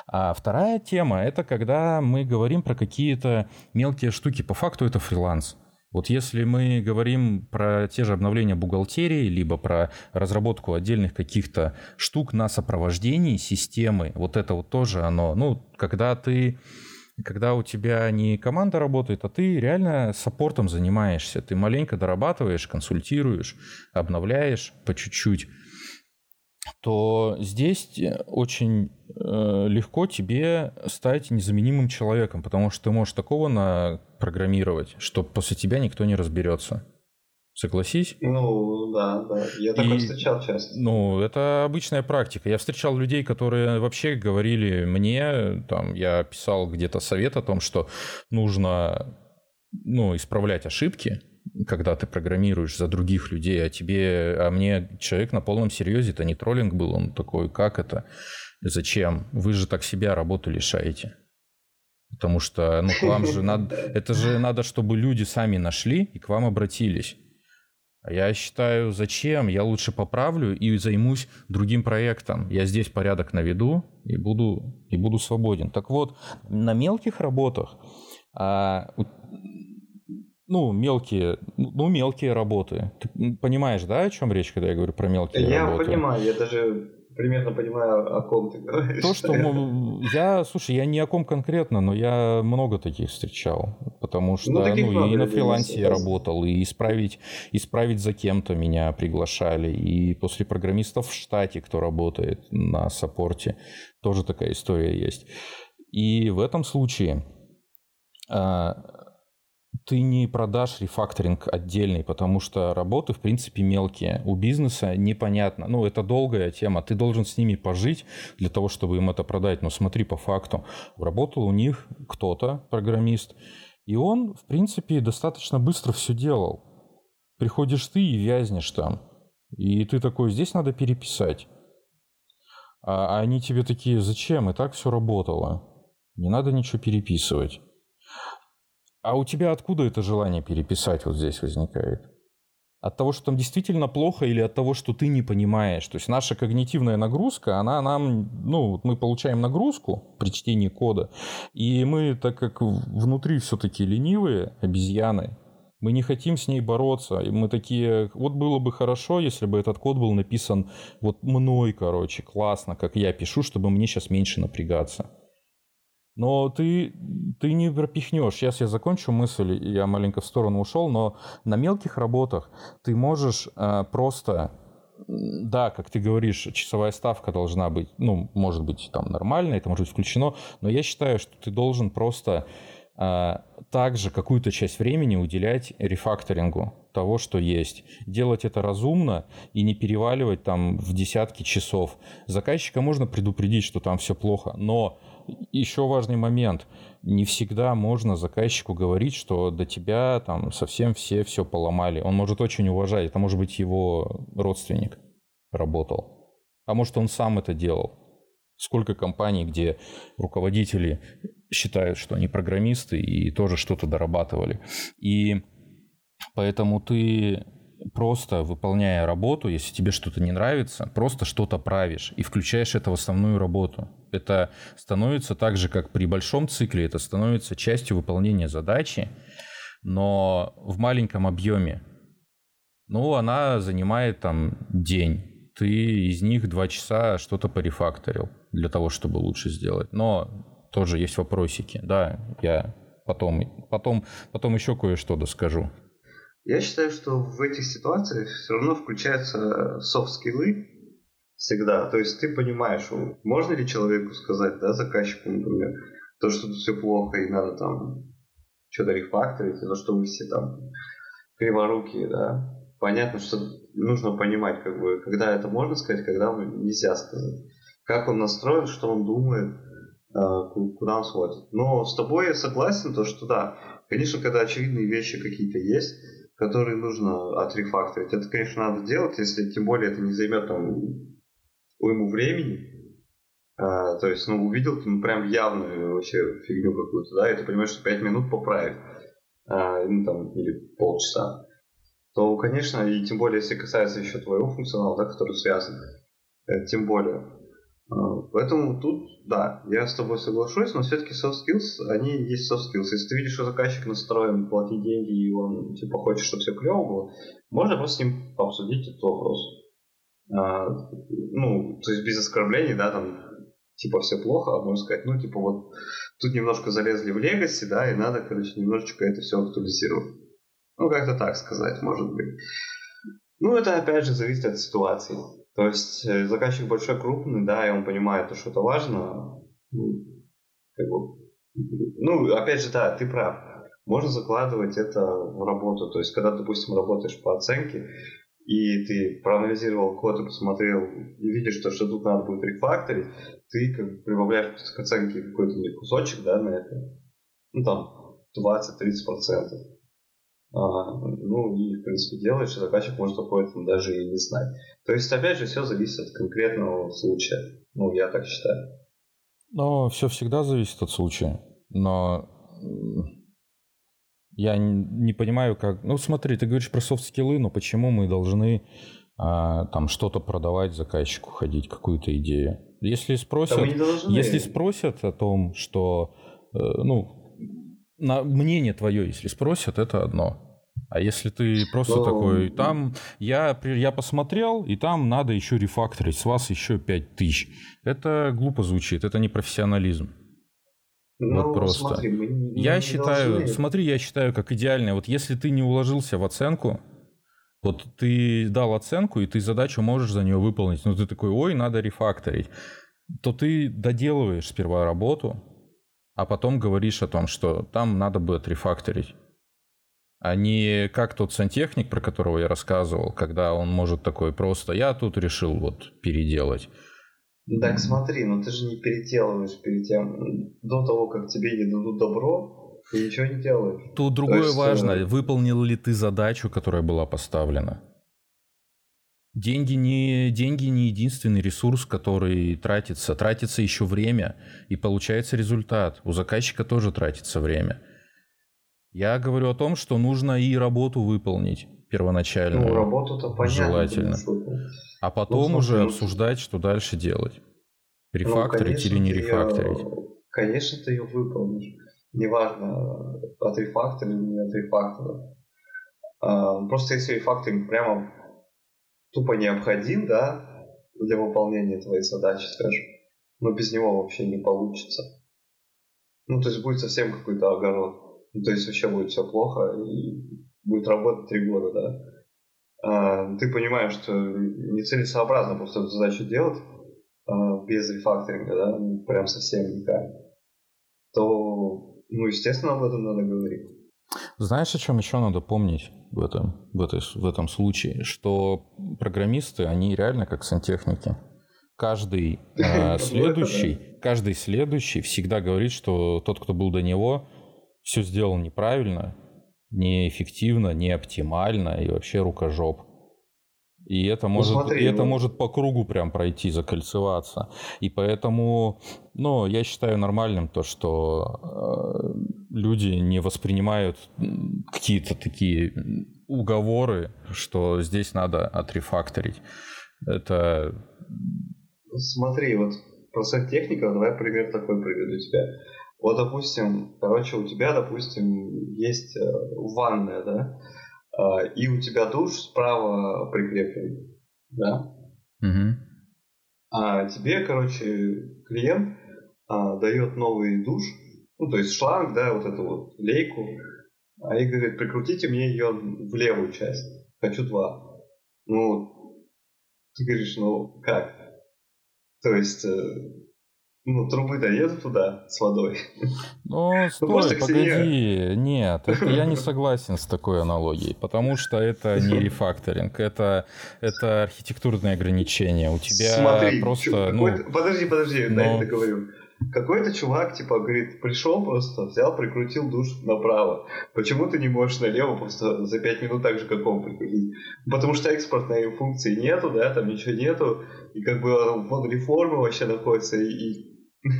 А вторая тема, это когда мы говорим про какие-то мелкие штуки, по факту это фриланс. Вот если мы говорим про те же обновления бухгалтерии, либо про разработку отдельных каких-то штук на сопровождении системы, вот это вот тоже оно. Когда у тебя не команда работает, а ты реально саппортом занимаешься, ты маленько дорабатываешь, консультируешь, обновляешь по чуть-чуть, то здесь очень легко тебе стать незаменимым человеком, потому что ты можешь такого напрограммировать, что после тебя никто не разберется. Согласись? Да. Я такое встречал часто. Это обычная практика. Я встречал людей, которые вообще говорили мне, я писал где-то совет о том, что нужно исправлять ошибки, когда ты программируешь за других людей, а мне человек на полном серьезе, это не троллинг был, он такой, как это, зачем? Вы же так себя работу лишаете. Потому что, к вам же надо, это же надо, чтобы люди сами нашли и к вам обратились. А я считаю, зачем? Я лучше поправлю и займусь другим проектом. Я здесь порядок наведу и буду свободен. Так вот, на мелких работах мелкие работы. Ты понимаешь, да, о чем речь, когда я говорю про мелкие работы? Я понимаю, я даже примерно понимаю, о ком ты говоришь. То, что я ни о ком конкретно, но я много таких встречал, потому что и на фрилансе я работал, и исправить за кем-то меня приглашали, и после программистов в штате, кто работает на саппорте, тоже такая история есть. И в этом случае... Ты не продашь рефакторинг отдельный, потому что работы, в принципе, мелкие. У бизнеса непонятно. Это долгая тема. Ты должен с ними пожить для того, чтобы им это продать. Но смотри, по факту, работал у них кто-то, программист, И он, в принципе, достаточно быстро все делал. Приходишь ты и вязнешь там. И ты такой, здесь надо переписать. А они тебе такие, зачем? И так все работало. Не надо ничего переписывать. А у тебя откуда это желание переписать вот здесь возникает? От того, что там действительно плохо, или от того, что ты не понимаешь? То есть наша когнитивная нагрузка, она нам... Ну, мы получаем нагрузку при чтении кода, и мы, так как внутри все-таки ленивые обезьяны, мы не хотим с ней бороться. И мы такие... Вот было бы хорошо, если бы этот код был написан вот мной, короче, классно, как я пишу, чтобы мне сейчас меньше напрягаться. Но ты не пропихнешь. Сейчас я закончу мысль, я маленько в сторону ушел, но на мелких работах ты можешь просто... Да, как ты говоришь, часовая ставка должна быть, ну, может быть, там нормально, это может быть включено, но я считаю, что ты должен просто также какую-то часть времени уделять рефакторингу того, что есть. Делать это разумно и не переваливать там в десятки часов. Заказчика можно предупредить, что там все плохо, но... Еще важный момент. Не всегда можно заказчику говорить, что до тебя там совсем все поломали. Он может очень уважать. Это может быть его родственник работал. А может, он сам это делал. Сколько компаний, где руководители считают, что они программисты и тоже что-то дорабатывали. И поэтому ты... Просто выполняя работу, если тебе что-то не нравится, просто что-то правишь и включаешь это в основную работу. Это становится так же, как при большом цикле, это становится частью выполнения задачи, но в маленьком объеме. Ну, она занимает там день. Ты из них 2 часа что-то порефакторил для того, чтобы лучше сделать. Но тоже есть вопросики. Да, я потом еще кое-что доскажу. Я считаю, что в этих ситуациях все равно включаются софт-скиллы всегда. То есть ты понимаешь, можно ли человеку сказать, да, заказчику, например, то, что тут все плохо и надо там что-то рефакторить, то, что вы все там криворукие, да. Понятно, что нужно понимать, как бы, когда это можно сказать, когда нельзя сказать. Как он настроен, что он думает, куда он сводит. Но с тобой я согласен, то, что да, конечно, когда очевидные вещи какие-то есть, которые нужно отрефакторить. Это, конечно, надо делать, если тем более это не займет там уйму времени. То есть, ну, увидел там прям явную вообще фигню какую-то, да, и ты понимаешь, что 5 минут поправить, ну, там, или полчаса. То, конечно, и тем более, если касается еще твоего функционала, да, который связан, тем более. Поэтому тут, да, я с тобой соглашусь, но все-таки soft skills, они есть soft skills. Если ты видишь, что заказчик настроен платить деньги, и он типа хочет, чтобы все клево было, можно просто с ним обсудить этот вопрос. Ну, то есть без оскорблений, да, там, типа все плохо, а можно сказать, ну, типа вот тут немножко залезли в Legacy, да, и надо, короче, немножечко это все актуализировать. Ну, как-то так сказать, может быть. Ну, это опять же зависит от ситуации. То есть заказчик большой, крупный, да, и он понимает, что это важно. Как бы, ну, опять же, да, ты прав. Можно закладывать это в работу. То есть, когда, допустим, работаешь по оценке, и ты проанализировал код и посмотрел, и видишь, что тут надо будет рефакторить, ты как бы прибавляешь к оценке какой-то кусочек, да, на это. Ну, там, 20-30%. Ну, и, в принципе, делаешь, и заказчик может такое там даже и не знать. То есть, опять же, все зависит от конкретного случая. Ну, я так считаю. Но все всегда зависит от случая. Но я не понимаю, как... Ну, смотри, ты говоришь про софт-скиллы, но почему мы должны там что-то продавать заказчику, ходить, какую-то идею? Если спросят, да, мы не должны... если спросят о том, что... ну, на мнение твое, если спросят, это одно. А если ты просто такой, там я посмотрел, и там надо еще рефакторить, с вас еще 5000. Это глупо звучит, это не профессионализм. Ну, вот просто. Смотри, я считаю, как идеальное. Вот если ты не уложился в оценку, вот ты дал оценку, и ты задачу можешь за нее выполнить, но ты такой, ой, надо рефакторить, то ты доделываешь сперва работу, а потом говоришь о том, что там надо бы отрефакторить. А не как тот сантехник, про которого я рассказывал, когда он может такой просто, я тут решил вот переделать. Так смотри, но ты же не переделываешь перед тем, до того, как тебе не дадут добро, ты ничего не делаешь. Тут другое важно, выполнил ли ты задачу, которая была поставлена. Деньги не единственный ресурс, который тратится. Тратится еще время, и получается результат. У заказчика тоже тратится время. Я говорю о том, что нужно и работу выполнить первоначально. Ну, работу-то понятно. Желательно. А потом уже обсуждать, что дальше делать. Рефакторить или не рефакторить. Конечно, ты ее выполнишь. Неважно, от рефактора или не от рефактора. Просто если рефакторинг прямо тупо необходим, да, для выполнения твоей задачи, скажем, но без него вообще не получится. Ну, то есть будет совсем какой-то огород. Ну, то есть вообще будет все плохо и будет работать 3 года, да. Ты понимаешь, что нецелесообразно просто эту задачу делать без рефакторинга, да, прям совсем никак. То, ну, естественно, об этом надо говорить. Знаешь, о чем еще надо помнить в этом случае? Что программисты, они реально как сантехники. Каждый следующий всегда говорит, что тот, кто был до него, все сделал неправильно, неэффективно, неоптимально и вообще рукожоп. И это может, по кругу прям пройти, закольцеваться. И поэтому, ну, я считаю нормальным то, что люди не воспринимают какие-то такие уговоры, что здесь надо отрефакторить. Это... Смотри, вот про сантехников, давай пример такой приведу тебя. Вот, допустим, у тебя, есть ванная, да? И у тебя душ справа прикреплен, да? Угу. А тебе, клиент дает новый душ, ну, то есть шланг, да, вот эту вот лейку, и говорит, прикрутите мне ее в левую часть, хочу 2. Ну, ты говоришь, ну, как? То есть, ну, трубы-то едут туда с водой. Ну, стой, погоди. Нет, я не согласен с такой аналогией, потому что это не рефакторинг, это архитектурные ограничения. У тебя смотри, просто... Подожди, я это говорю. Какой-то чувак, говорит, пришел просто, взял, прикрутил душ направо. Почему ты не можешь налево просто за 5 минут так же, как он, прикрутить? Потому что экспортной функции нету, да, там ничего нету. И вон реформы вообще находятся, и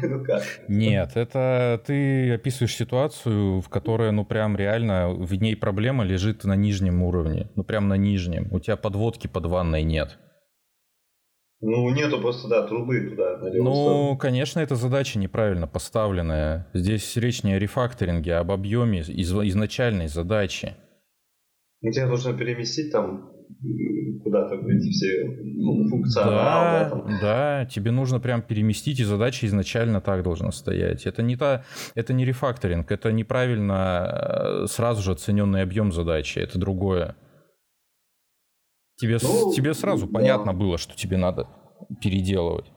ну как? Нет, это ты описываешь ситуацию, в которой, ну прям реально, в ней проблема лежит на нижнем уровне. Ну прям на нижнем. У тебя подводки под ванной нет. Ну, нету просто, да, трубы туда налево. Ну, сторону. Конечно, эта задача неправильно поставленная. Здесь речь не о рефакторинге, а об объеме изначальной задачи. Ну, тебе нужно переместить там куда-то эти все функционалы. Да, тебе нужно прям переместить, и задача изначально так должна стоять. Это не рефакторинг, это неправильно сразу же оцененный объем задачи, это другое. Тебе сразу понятно было, что тебе надо переделывать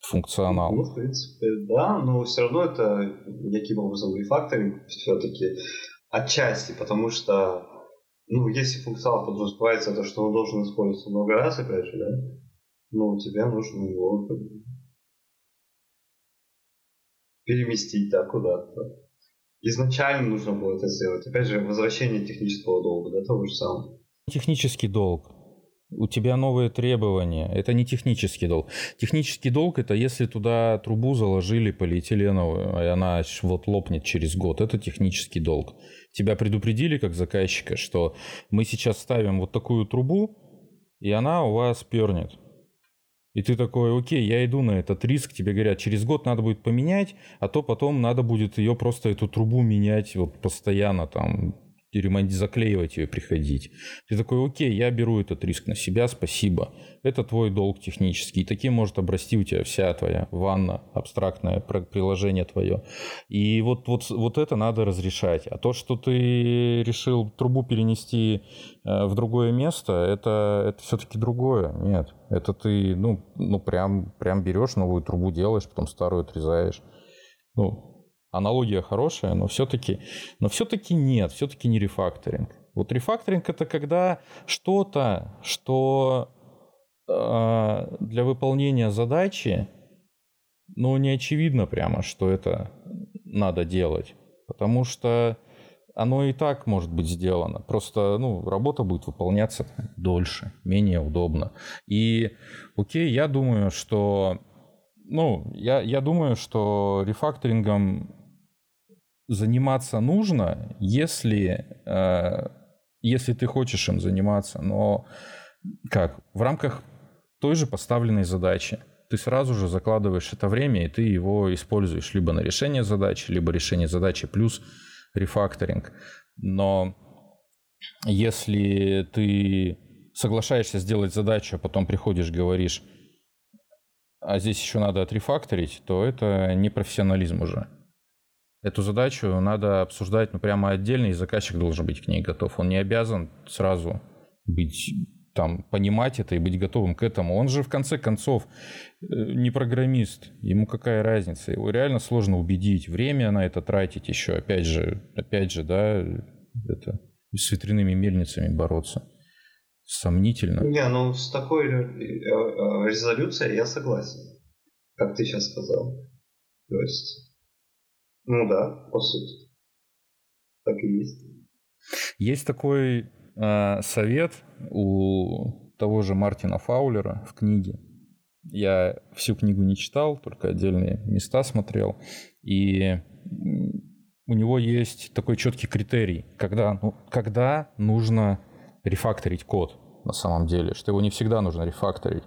функционал. Ну, в принципе, да, но все равно это каким образом рефакторинг все-таки отчасти, потому что, ну, если функционал подразумевается, то что он должен использоваться много раз, опять же, да, ну, тебе нужно его переместить, да, куда-то. Изначально нужно было это сделать. Опять же, возвращение технического долга, да, того же самого. Технический долг. У тебя новые требования. Это не технический долг. Технический долг — это если туда трубу заложили полиэтиленовую, и она вот лопнет через год. Это технический долг. Тебя предупредили как заказчика, что мы сейчас ставим вот такую трубу, и она у вас пернет. И ты такой, окей, я иду на этот риск. Тебе говорят, через год надо будет поменять, а то потом надо будет ее просто, эту трубу, менять вот постоянно там. Заклеивать ее, приходить. Ты такой, окей, я беру этот риск на себя, спасибо. Это твой долг технический. И таким может обрасти у тебя вся твоя ванна, абстрактное приложение твое. И вот это надо разрешать. А то, что ты решил трубу перенести в другое место, это все-таки другое. Нет, это ты, прям берешь новую трубу, делаешь, потом старую отрезаешь. Аналогия хорошая, но все-таки нет, все-таки не рефакторинг. Вот рефакторинг — это когда что-то, что для выполнения задачи, не очевидно прямо, что это надо делать, потому что оно и так может быть сделано. Просто работа будет выполняться дольше, менее удобно. И окей, я думаю, что рефакторингом заниматься нужно, если ты хочешь им заниматься, но в рамках той же поставленной задачи. Ты сразу же закладываешь это время, и ты его используешь либо на решение задачи, либо решение задачи плюс рефакторинг. Но если ты соглашаешься сделать задачу, а потом приходишь, говоришь, а здесь еще надо отрефакторить, то это не профессионализм уже. Эту задачу надо обсуждать прямо отдельно, и заказчик должен быть к ней готов. Он не обязан сразу быть... понимать это и быть готовым к этому. Он же, в конце концов, не программист. Ему какая разница? Его реально сложно убедить. Время на это тратить еще. Опять же, с ветряными мельницами бороться. Сомнительно. С такой резолюцией я согласен. Как ты сейчас сказал. То есть, по сути. Так и есть. Есть такой... совет у того же Мартина Фаулера в книге. Я всю книгу не читал, только отдельные места смотрел. И у него есть такой четкий критерий, когда нужно рефакторить код на самом деле, что его не всегда нужно рефакторить.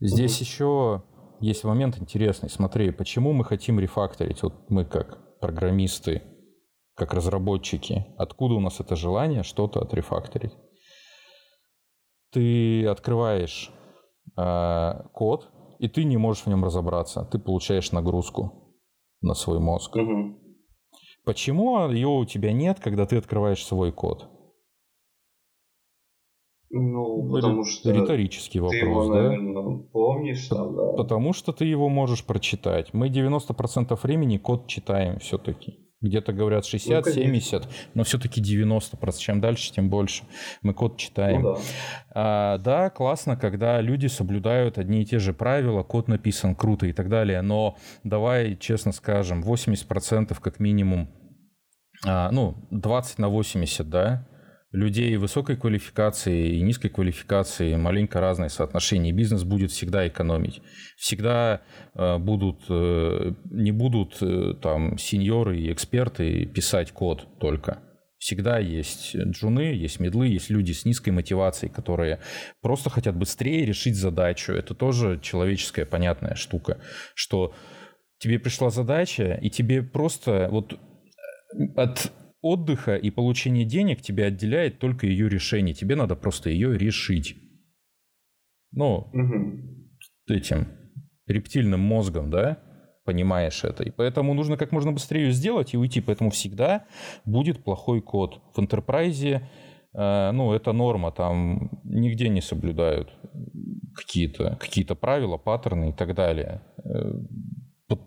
Здесь еще есть момент интересный. Смотри, почему мы хотим рефакторить? Вот мы как программисты, как разработчики, откуда у нас это желание что-то отрефакторить? Ты открываешь код, и ты не можешь в нем разобраться. Ты получаешь нагрузку на свой мозг. Угу. Почему ее у тебя нет, когда ты открываешь свой код? Потому что риторический вопрос, ты его, наверное, помнишь там, да? Потому что ты его можешь прочитать. Мы 90% времени код читаем все-таки. Где-то говорят 60, 70, но все-таки 90%. Чем дальше, тем больше. Мы код читаем. Классно, когда люди соблюдают одни и те же правила, код написан круто и так далее, но давай честно скажем, 80% как минимум, 20 на 80, людей высокой квалификации и низкой квалификации, маленько разные соотношения. Бизнес будет всегда экономить. Всегда не будут сеньоры и эксперты писать код только. Всегда есть джуны, есть мидлы, есть люди с низкой мотивацией, которые просто хотят быстрее решить задачу. Это тоже человеческая понятная штука, что тебе пришла задача, и тебе просто от отдыха и получение денег тебя отделяет только ее решение. Тебе надо просто ее решить. Этим рептильным мозгом, понимаешь это. И поэтому нужно как можно быстрее ее сделать и уйти. Поэтому всегда будет плохой код. В энтерпрайзе, это норма. Там нигде не соблюдают какие-то правила, паттерны и так далее.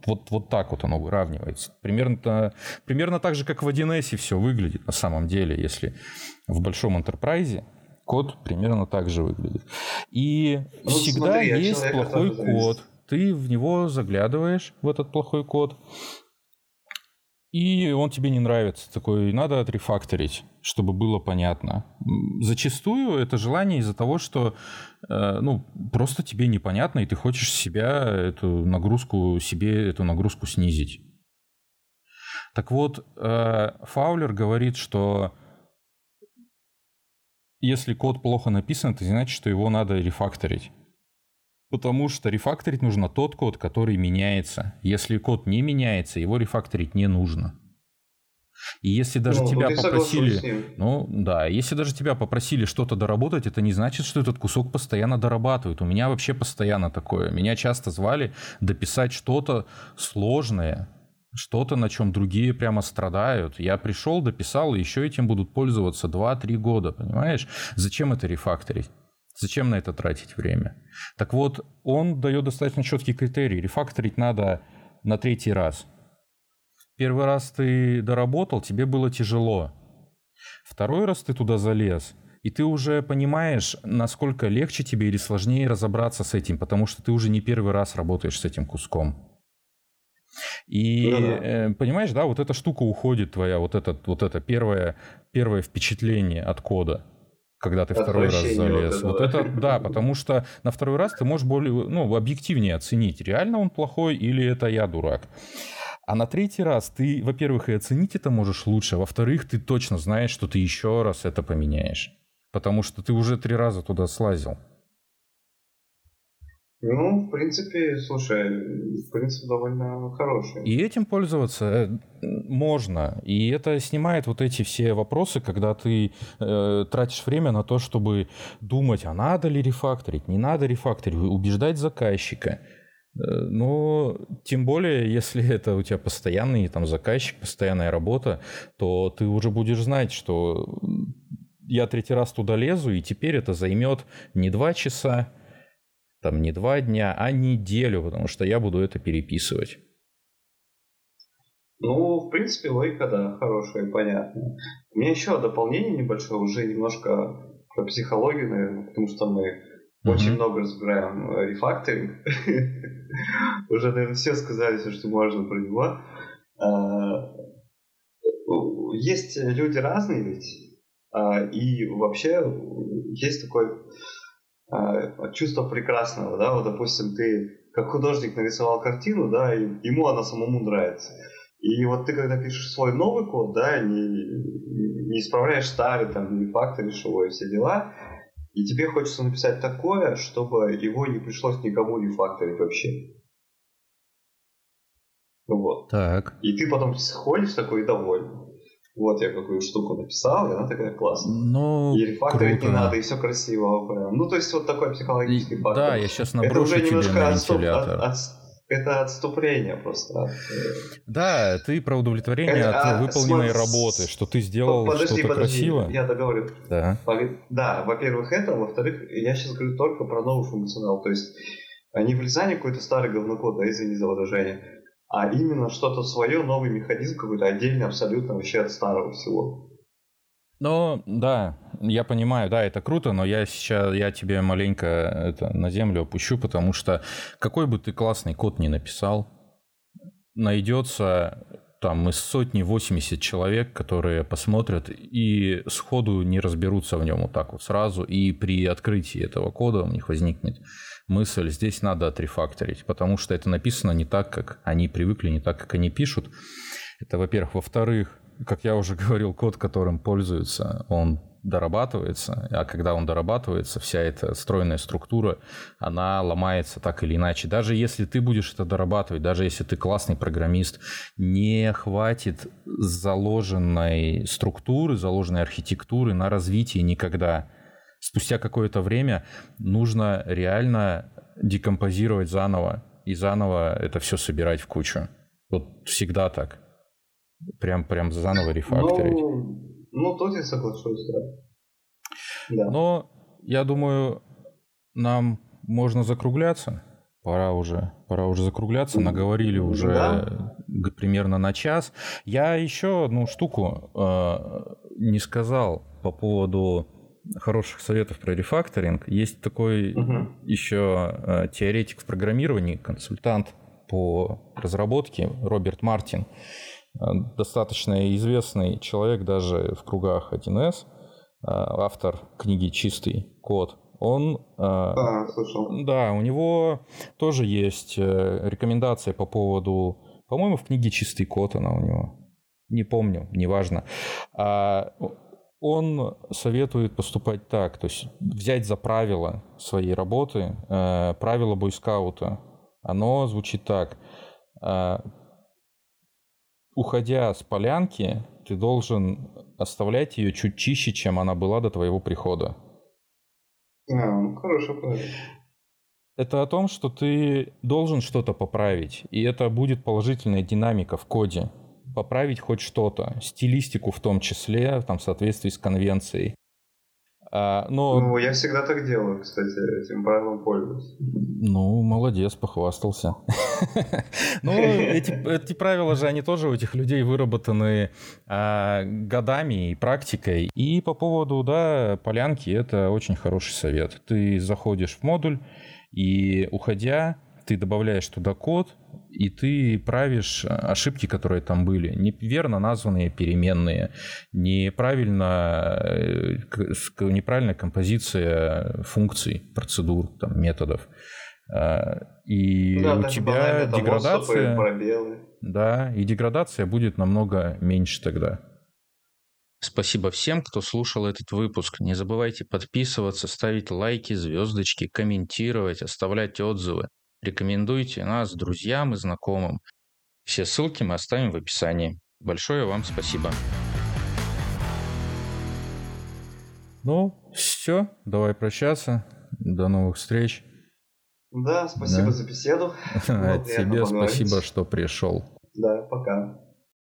Вот так оно выравнивается. Примерно так же, как в 1С все выглядит на самом деле, если в большом энтерпрайзе код примерно так же выглядит. И всегда есть плохой код. Ты в него заглядываешь, в этот плохой код, и он тебе не нравится. Такой, надо отрефакторить, чтобы было понятно. Зачастую это желание из-за того, что просто тебе непонятно, и ты хочешь себе эту нагрузку снизить. Так вот, Фаулер говорит, что если код плохо написан, это значит, что его надо рефакторить. Потому что рефакторить нужно тот код, который меняется. Если код не меняется, его рефакторить не нужно. И если даже тебя попросили что-то доработать, это не значит, что этот кусок постоянно дорабатывают. У меня вообще постоянно такое. Меня часто звали дописать что-то сложное, что-то, на чем другие прямо страдают. Я пришел, дописал, и еще этим будут пользоваться 2-3 года, понимаешь? Зачем это рефакторить? Зачем на это тратить время? Так вот, он дает достаточно четкий критерий. Рефакторить надо на 3-й раз. Первый раз ты доработал, тебе было тяжело. 2-й раз ты туда залез, и ты уже понимаешь, насколько легче тебе или сложнее разобраться с этим, потому что ты уже не первый раз работаешь с этим куском. И понимаешь, да, вот эта штука уходит твоя, вот это первое впечатление от кода, когда ты второй раз залез. Вот это, да, потому что на второй раз ты можешь более, объективнее оценить, реально он плохой или это я дурак. А на третий раз ты, во-первых, и оценить это можешь лучше, во-вторых, ты точно знаешь, что ты еще раз это поменяешь, потому что ты уже 3 раза туда слазил. Ну, в принципе, принцип довольно хороший. И этим пользоваться можно. И это снимает вот эти все вопросы, когда ты тратишь время на то, чтобы думать, а надо ли рефакторить, не надо рефакторить, убеждать заказчика. Но тем более, если это у тебя постоянный заказчик, постоянная работа, то ты уже будешь знать, что я 3-й раз туда лезу, и теперь это займет не 2 часа, не 2 дня, а неделю, потому что я буду это переписывать. Ну, в принципе, логика, да, хорошая и понятная. У меня еще дополнение небольшое, уже немножко про психологию, наверное, потому что мы очень много разбираем рефакторинг. Уже, наверное, все сказали все, что можно про него. Есть люди разные ведь, и вообще есть такой... чувство прекрасного, да, вот, допустим, ты как художник нарисовал картину, да, и ему она самому нравится. И вот ты, когда пишешь свой новый код, да, не исправляешь старый, не факторишь его и все дела, и тебе хочется написать такое, чтобы его не пришлось никому рефакторить вообще. Вот. Так. И ты потом ходишь такой довольный. Вот я какую штуку написал, и она такая классная. Ну, и рефакторить круто. Не надо, и все красиво. Прям. Ну, то есть вот такой психологический фактор. Да, я сейчас наброшу тебе на вентилятор. Это отступление просто. Да, ты про удовлетворение от выполненной работы, что ты сделал что-то красиво. Я договорю. Да, во-первых, это. Во-вторых, я сейчас говорю только про новый функционал. То есть не влезание какой-то старый говнокод, да, извини за выражение. А именно что-то свое, новый механизм какой-то отдельный, абсолютно вообще от старого всего. Ну, да, я понимаю, да, это круто, но я тебе маленько на землю опущу, потому что какой бы ты классный код ни написал, найдется из сотни 80 человек, которые посмотрят и сходу не разберутся в нем вот так вот сразу, и при открытии этого кода у них возникнет мысль, здесь надо отрефакторить, потому что это написано не так, как они привыкли, не так, как они пишут. Это, во-первых. Во-вторых, как я уже говорил, код, которым пользуются, он дорабатывается, а когда он дорабатывается, вся эта стройная структура, она ломается так или иначе. Даже если ты будешь это дорабатывать, даже если ты классный программист, не хватит заложенной структуры, заложенной архитектуры на развитие никогда. Спустя какое-то время нужно реально декомпозировать заново, и заново это все собирать в кучу. Вот всегда так. Прям заново рефакторить. Ну, тут я соглашусь, да. Но, я думаю, нам можно закругляться. Пора уже закругляться. Наговорили уже примерно на час. Я еще одну штуку не сказал по поводу хороших советов про рефакторинг. Есть такой еще теоретик в программировании, консультант по разработке Роберт Мартин. Достаточно известный человек даже в кругах 1С, автор книги «Чистый код». Он, слышал. Да, у него тоже есть рекомендация по поводу, по-моему, в книге «Чистый код» она у него, не помню, неважно. Он советует поступать так, то есть взять за правило своей работы, правило бойскаута. Оно звучит так. Уходя с полянки, ты должен оставлять ее чуть чище, чем она была до твоего прихода. Хорошее правило. Это о том, что ты должен что-то поправить, и это будет положительная динамика в коде. Поправить хоть что-то, стилистику в том числе, в соответствии с конвенцией. Я всегда так делаю, кстати, этим правилом пользуюсь. Ну, молодец, похвастался. Ну, эти правила же, они тоже у этих людей выработаны годами и практикой. И по поводу, полянки, это очень хороший совет. Ты заходишь в модуль, и уходя, ты добавляешь туда код, и ты правишь ошибки, которые там были. Неверно названные переменные, неправильная композиция функций, процедур, там, методов. И да, у тебя деградация... Да, и деградация будет намного меньше тогда. Спасибо всем, кто слушал этот выпуск. Не забывайте подписываться, ставить лайки, звездочки, комментировать, оставлять отзывы. Рекомендуйте нас друзьям и знакомым. Все ссылки мы оставим в описании. Большое вам спасибо. Ну, все, давай прощаться. До новых встреч. Да, спасибо за беседу. Тебе спасибо, что пришел. Да, пока.